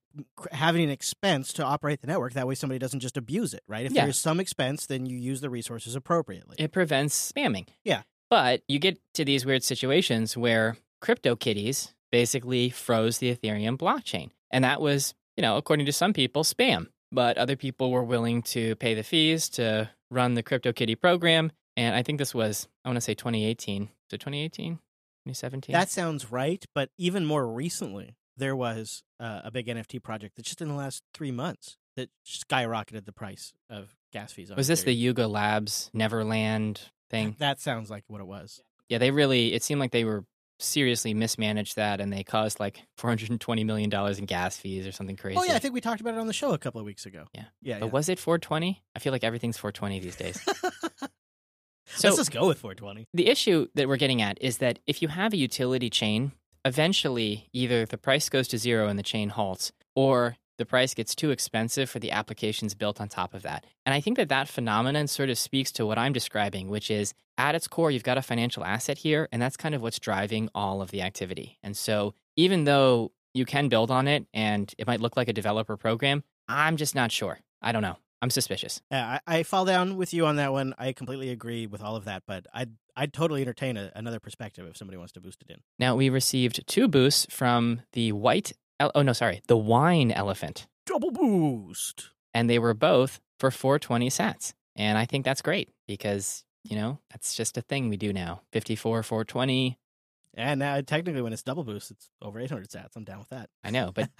having an expense to operate the network. That way somebody doesn't just abuse it, right? If there's some expense, then you use the resources appropriately. It prevents spamming. Yeah. But you get to these weird situations where CryptoKitties basically froze the Ethereum blockchain. And that was, according to some people, spam. But other people were willing to pay the fees to run the CryptoKitty program. And I think this was, 2018. So 2018, 2017? That sounds right. But even more recently, there was a big NFT project that just in the last 3 months that skyrocketed the price of gas fees. Was this the Yuga Labs Neverland thing? That sounds like what it was. Yeah, it seemed like they were seriously mismanaged that, and they caused like $420 million in gas fees or something crazy. Oh yeah, I think we talked about it on the show a couple of weeks ago. Yeah. But was it 420? I feel like everything's 420 these days. So let's just go with 420. The issue that we're getting at is that if you have a utility chain, eventually either the price goes to zero and the chain halts, or the price gets too expensive for the applications built on top of that. And I think that phenomenon sort of speaks to what I'm describing, which is at its core, you've got a financial asset here, and that's kind of what's driving all of the activity. And so even though you can build on it and it might look like a developer program, I'm just not sure. I don't know. I'm suspicious. Yeah, I fall down with you on that one. I completely agree with all of that, but I'd totally entertain another perspective if somebody wants to boost it in. Now, we received 2 boosts from the wine elephant. Double boost. And they were both for 420 sats. And I think that's great because, that's just a thing we do now. 54, 420. And now technically when it's double boost, it's over 800 sats. I'm down with that. I know, but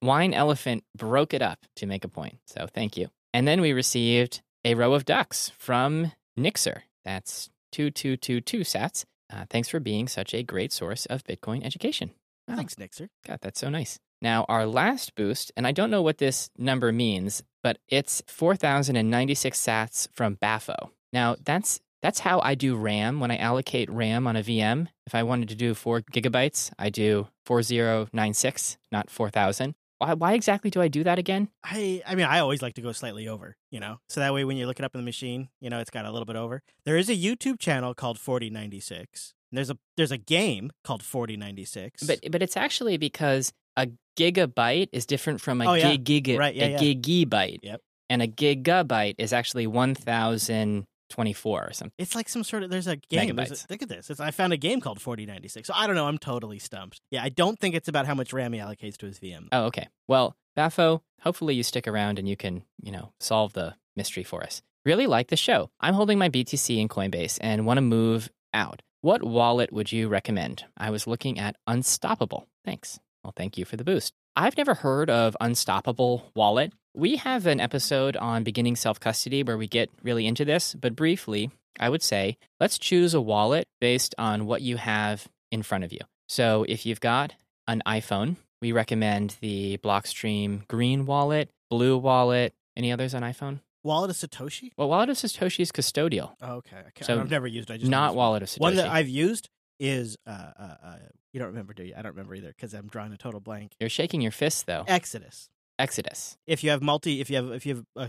wine elephant broke it up to make a point. So thank you. And then we received a row of ducks from Nixer. That's 2222 sats. Thanks for being such a great source of Bitcoin education. Wow. Thanks, Nixer. God, that's so nice. Now, our last boost, and I don't know what this number means, but it's 4,096 sats from Baffo. Now, that's how I do RAM. When I allocate RAM on a VM, if I wanted to do 4 gigabytes, I do 4096, not 4,000. Why exactly do I do that again? I mean, I always like to go slightly over, So that way when you look it up in the machine, it's got a little bit over. There is a YouTube channel called 4096. There's a game called 4096. But it's actually because a gigabyte is different from gigabyte. Yep. And a gigabyte is actually 1,024 or something. It's like some sort of, there's a game. Look at this. I found a game called 4096. So I don't know. I'm totally stumped. Yeah, I don't think it's about how much RAM he allocates to his VM. Oh, okay. Well, Baffo, hopefully you stick around and you can, solve the mystery for us. Really like the show. I'm holding my BTC in Coinbase and want to move out. What wallet would you recommend? I was looking at Unstoppable. Thanks. Well, thank you for the boost. I've never heard of Unstoppable Wallet. We have an episode on beginning self-custody where we get really into this, but briefly, I would say, let's choose a wallet based on what you have in front of you. So if you've got an iPhone, we recommend the Blockstream Green Wallet, Blue Wallet. Any others on iPhone? Wallet of Satoshi? Well, Wallet of Satoshi is custodial. Oh, okay. So I've never used it. I just not Wallet of Satoshi. One that I've used is, you don't remember, do you? I don't remember either because I'm drawing a total blank. You're shaking your fist, though. Exodus. If you have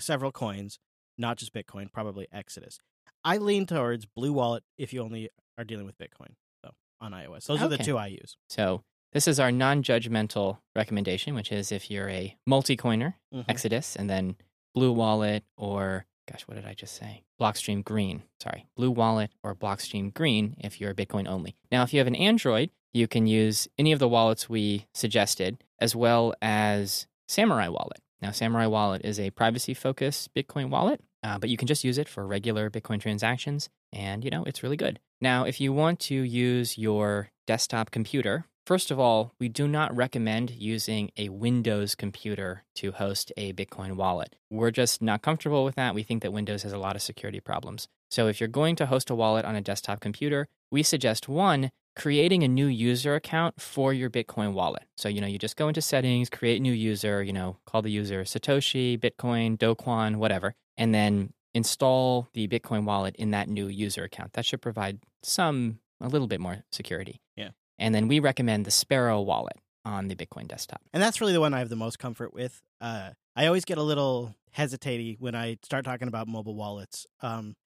several coins, not just Bitcoin, probably Exodus. I lean towards Blue Wallet if you only are dealing with Bitcoin, though, on iOS. Those are the two I use. So this is our non-judgmental recommendation, which is if you're a multi-coiner, Exodus, and then Blue Wallet or, what did I just say? Blockstream Green. Sorry, Blue Wallet or Blockstream Green if you're Bitcoin only. Now, if you have an Android, you can use any of the wallets we suggested, as well as Samurai Wallet. Now, Samurai Wallet is a privacy-focused Bitcoin wallet, but you can just use it for regular Bitcoin transactions, and, it's really good. Now, if you want to use your desktop computer, first of all, we do not recommend using a Windows computer to host a Bitcoin wallet. We're just not comfortable with that. We think that Windows has a lot of security problems. So if you're going to host a wallet on a desktop computer, we suggest, one, creating a new user account for your Bitcoin wallet. So, you just go into settings, create new user, call the user Satoshi, Bitcoin, Do Kwon, whatever, and then install the Bitcoin wallet in that new user account. That should provide a little bit more security. Yeah. And then we recommend the Sparrow Wallet on the Bitcoin desktop. And that's really the one I have the most comfort with. I always get a little hesitating when I start talking about mobile wallets.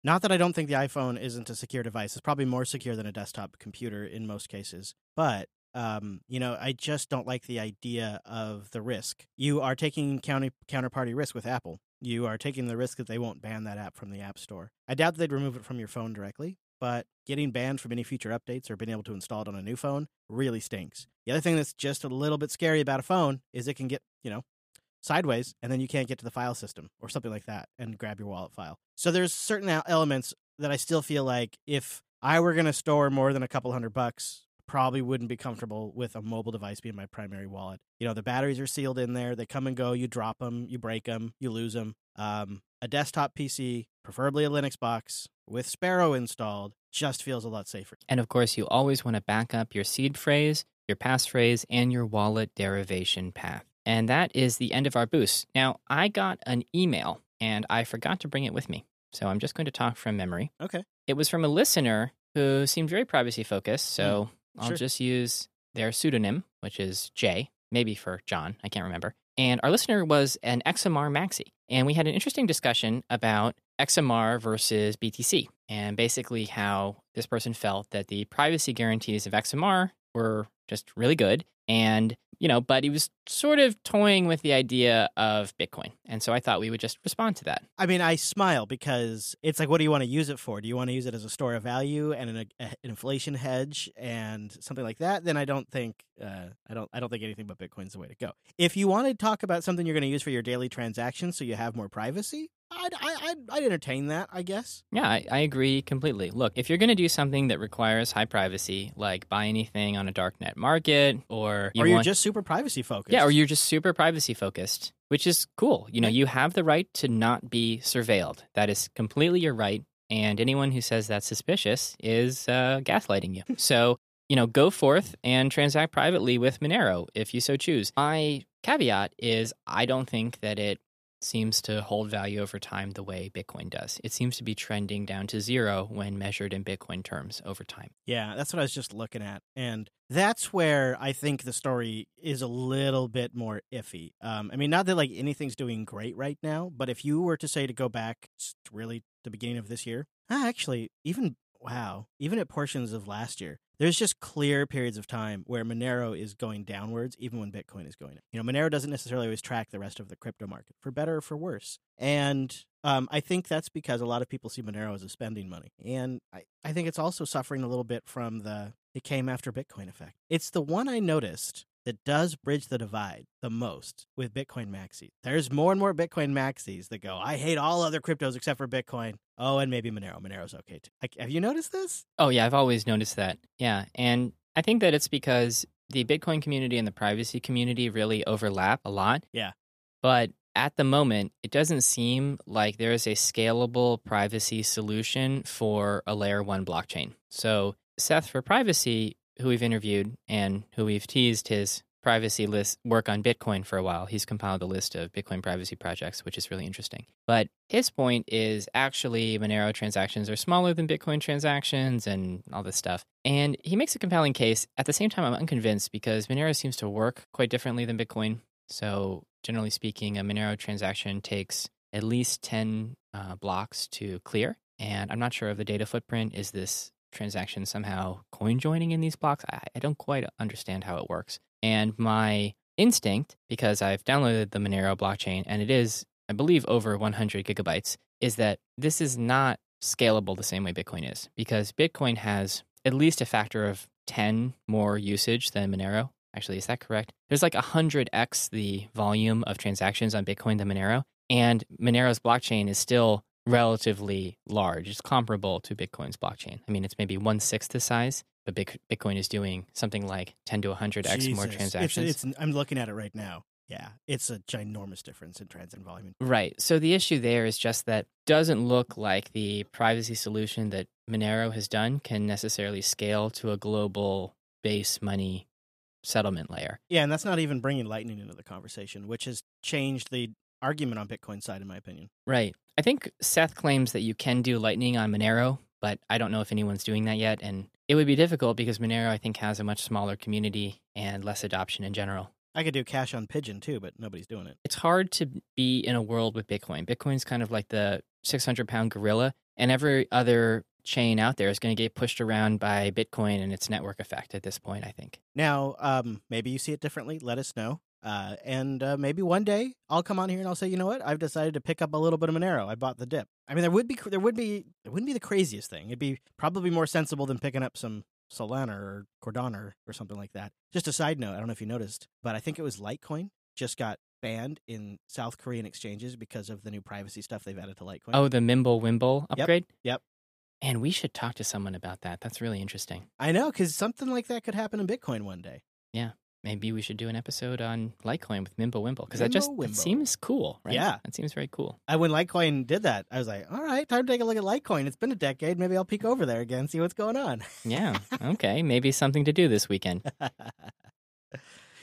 Not that I don't think the iPhone isn't a secure device. It's probably more secure than a desktop computer in most cases. But, I just don't like the idea of the risk. You are taking counterparty risk with Apple. You are taking the risk that they won't ban that app from the App Store. I doubt that they'd remove it from your phone directly, but getting banned from any future updates or being able to install it on a new phone really stinks. The other thing that's just a little bit scary about a phone is it can get, sideways, and then you can't get to the file system or something like that and grab your wallet file. So there's certain elements that I still feel like if I were going to store more than a couple $100, probably wouldn't be comfortable with a mobile device being my primary wallet. The batteries are sealed in there. They come and go. You drop them, you break them, you lose them. A desktop PC, preferably a Linux box with Sparrow installed, just feels a lot safer. And of course, you always want to back up your seed phrase, your passphrase, and your wallet derivation path. And that is the end of our boost. Now, I got an email, and I forgot to bring it with me. So I'm just going to talk from memory. Okay. It was from a listener who seemed very privacy-focused, so I'll just use their pseudonym, which is Jay, maybe for John. I can't remember. And our listener was an XMR Maxi, and we had an interesting discussion about XMR versus BTC, and basically how this person felt that the privacy guarantees of XMR were just really good. And, but he was sort of toying with the idea of Bitcoin. And so I thought we would just respond to that. I mean, I smile because it's like, what do you want to use it for? Do you want to use it as a store of value and an inflation hedge and something like that? Then I don't think anything but Bitcoin's the way to go. If you want to talk about something you're going to use for your daily transactions so you have more privacy, I'd entertain that, I guess. Yeah, I agree completely. Look, if you're going to do something that requires high privacy, like buy anything on a darknet market, or you're just super privacy focused, which is cool. You have the right to not be surveilled. That is completely your right, and anyone who says that's suspicious is gaslighting you. So, go forth and transact privately with Monero if you so choose. My caveat is I don't think that it seems to hold value over time the way Bitcoin does. It seems to be trending down to zero when measured in Bitcoin terms over time. Yeah, that's what I was just looking at. And that's where I think the story is a little bit more iffy. Not that anything's doing great right now, but if you were to say to go back really the beginning of this year, even at portions of last year, there's just clear periods of time where Monero is going downwards, even when Bitcoin is going up. Monero doesn't necessarily always track the rest of the crypto market, for better or for worse. And I think that's because a lot of people see Monero as a spending money. And I think it's also suffering a little bit from the it came after Bitcoin effect. It's the one I noticed that does bridge the divide the most with Bitcoin maxis. There's more and more Bitcoin maxis that go, I hate all other cryptos except for Bitcoin. Oh, and maybe Monero. Monero's okay too. Like, have you noticed this? Oh, yeah. I've always noticed that. Yeah. And I think that it's because the Bitcoin community and the privacy community really overlap a lot. Yeah. But at the moment, it doesn't seem like there is a scalable privacy solution for a layer one blockchain. So Seth, for privacy, who we've interviewed and who we've teased his privacy list work on Bitcoin for a while. He's compiled a list of Bitcoin privacy projects, which is really interesting. But his point is actually Monero transactions are smaller than Bitcoin transactions and all this stuff. And he makes a compelling case. At the same time, I'm unconvinced because Monero seems to work quite differently than Bitcoin. So generally speaking, a Monero transaction takes at least 10 blocks to clear. And I'm not sure of the data footprint. Is this transaction somehow coin joining in these blocks? I don't quite understand how it works. And my instinct, because I've downloaded the Monero blockchain, and it is, I believe, over 100 gigabytes, is that this is not scalable the same way Bitcoin is, because Bitcoin has at least a factor of 10 more usage than Monero. Actually, is that correct? There's like 100x the volume of transactions on Bitcoin than Monero, and Monero's blockchain is still relatively large. It's comparable to Bitcoin's blockchain. I mean, it's maybe 1/6 the size, but Bitcoin is doing something like 10 to 100x more transactions. I'm looking at it right now. Yeah, it's a ginormous difference in transit volume. Right. So the issue there is just that doesn't look like the privacy solution that Monero has done can necessarily scale to a global base money settlement layer. Yeah, and that's not even bringing Lightning into the conversation, which has changed the argument on Bitcoin's side, in my opinion. Right. I think Seth claims that you can do Lightning on Monero, but I don't know if anyone's doing that yet. And it would be difficult because Monero, I think, has a much smaller community and less adoption in general. I could do Cash on Pigeon, too, but nobody's doing it. It's hard to be in a world with Bitcoin. Bitcoin's kind of like the 600-pound gorilla, and every other chain out there is going to get pushed around by Bitcoin and its network effect at this point, I think. Now, maybe you see it differently. Let us know. And maybe one day I'll come on here and I'll say, you know what? I've decided to pick up a little bit of Monero. I bought the dip. I mean, it wouldn't be the craziest thing. It'd be probably more sensible than picking up some Solana or Cardano or something like that. Just a side note, I don't know if you noticed, but I think it was Litecoin just got banned in South Korean exchanges because of the new privacy stuff they've added to Litecoin. Oh, the Mimblewimble upgrade? Yep. And we should talk to someone about that. That's really interesting. I know, because something like that could happen in Bitcoin one day. Yeah. Maybe we should do an episode on Litecoin with Mimblewimble, because that seems cool, right? Yeah. That seems very cool. When Litecoin did that, I was like, all right, time to take a look at Litecoin. It's been a decade. Maybe I'll peek over there again, see what's going on. Yeah. Okay. Maybe something to do this weekend.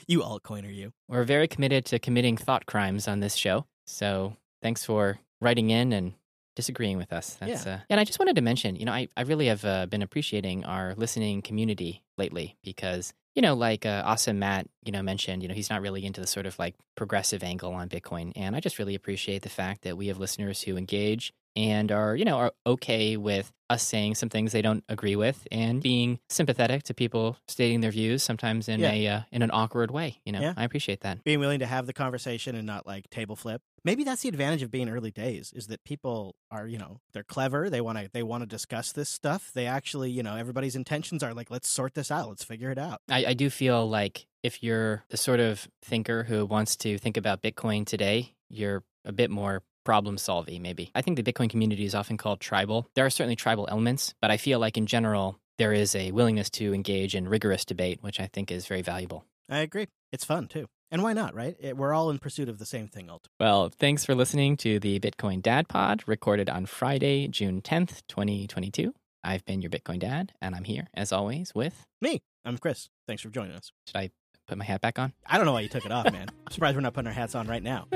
You altcoiner, you. We're very committed to committing thought crimes on this show. So thanks for writing in and disagreeing with us. And I just wanted to mention, you know, I really have been appreciating our listening community lately because, you know, like Awesome Matt, you know, mentioned, you know, he's not really into the sort of like progressive angle on Bitcoin. And I just really appreciate the fact that we have listeners who engage and are, you know, are okay with us saying some things they don't agree with and being sympathetic to people stating their views sometimes in an awkward way. You know, yeah. I appreciate that. Being willing to have the conversation and not like table flip. Maybe that's the advantage of being early days is that people are, you know, they're clever. They want to discuss this stuff. They actually, you know, everybody's intentions are like, let's sort this out. Let's figure it out. I do feel like if you're the sort of thinker who wants to think about Bitcoin today, you're a bit more problem-solving, maybe. I think the Bitcoin community is often called tribal. There are certainly tribal elements, but I feel like in general, there is a willingness to engage in rigorous debate, which I think is very valuable. I agree. It's fun, too. And why not, right? We're all in pursuit of the same thing, ultimately. Well, thanks for listening to the Bitcoin Dad Pod, recorded on Friday, June 10th, 2022. I've been your Bitcoin Dad, and I'm here, as always, with... me. I'm Chris. Thanks for joining us. Should I put my hat back on? I don't know why you took it off, man. I'm surprised we're not putting our hats on right now.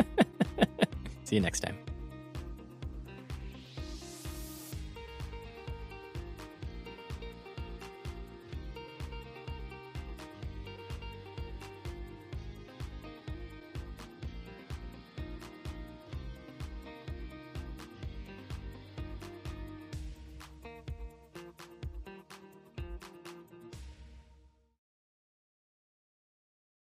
See you next time.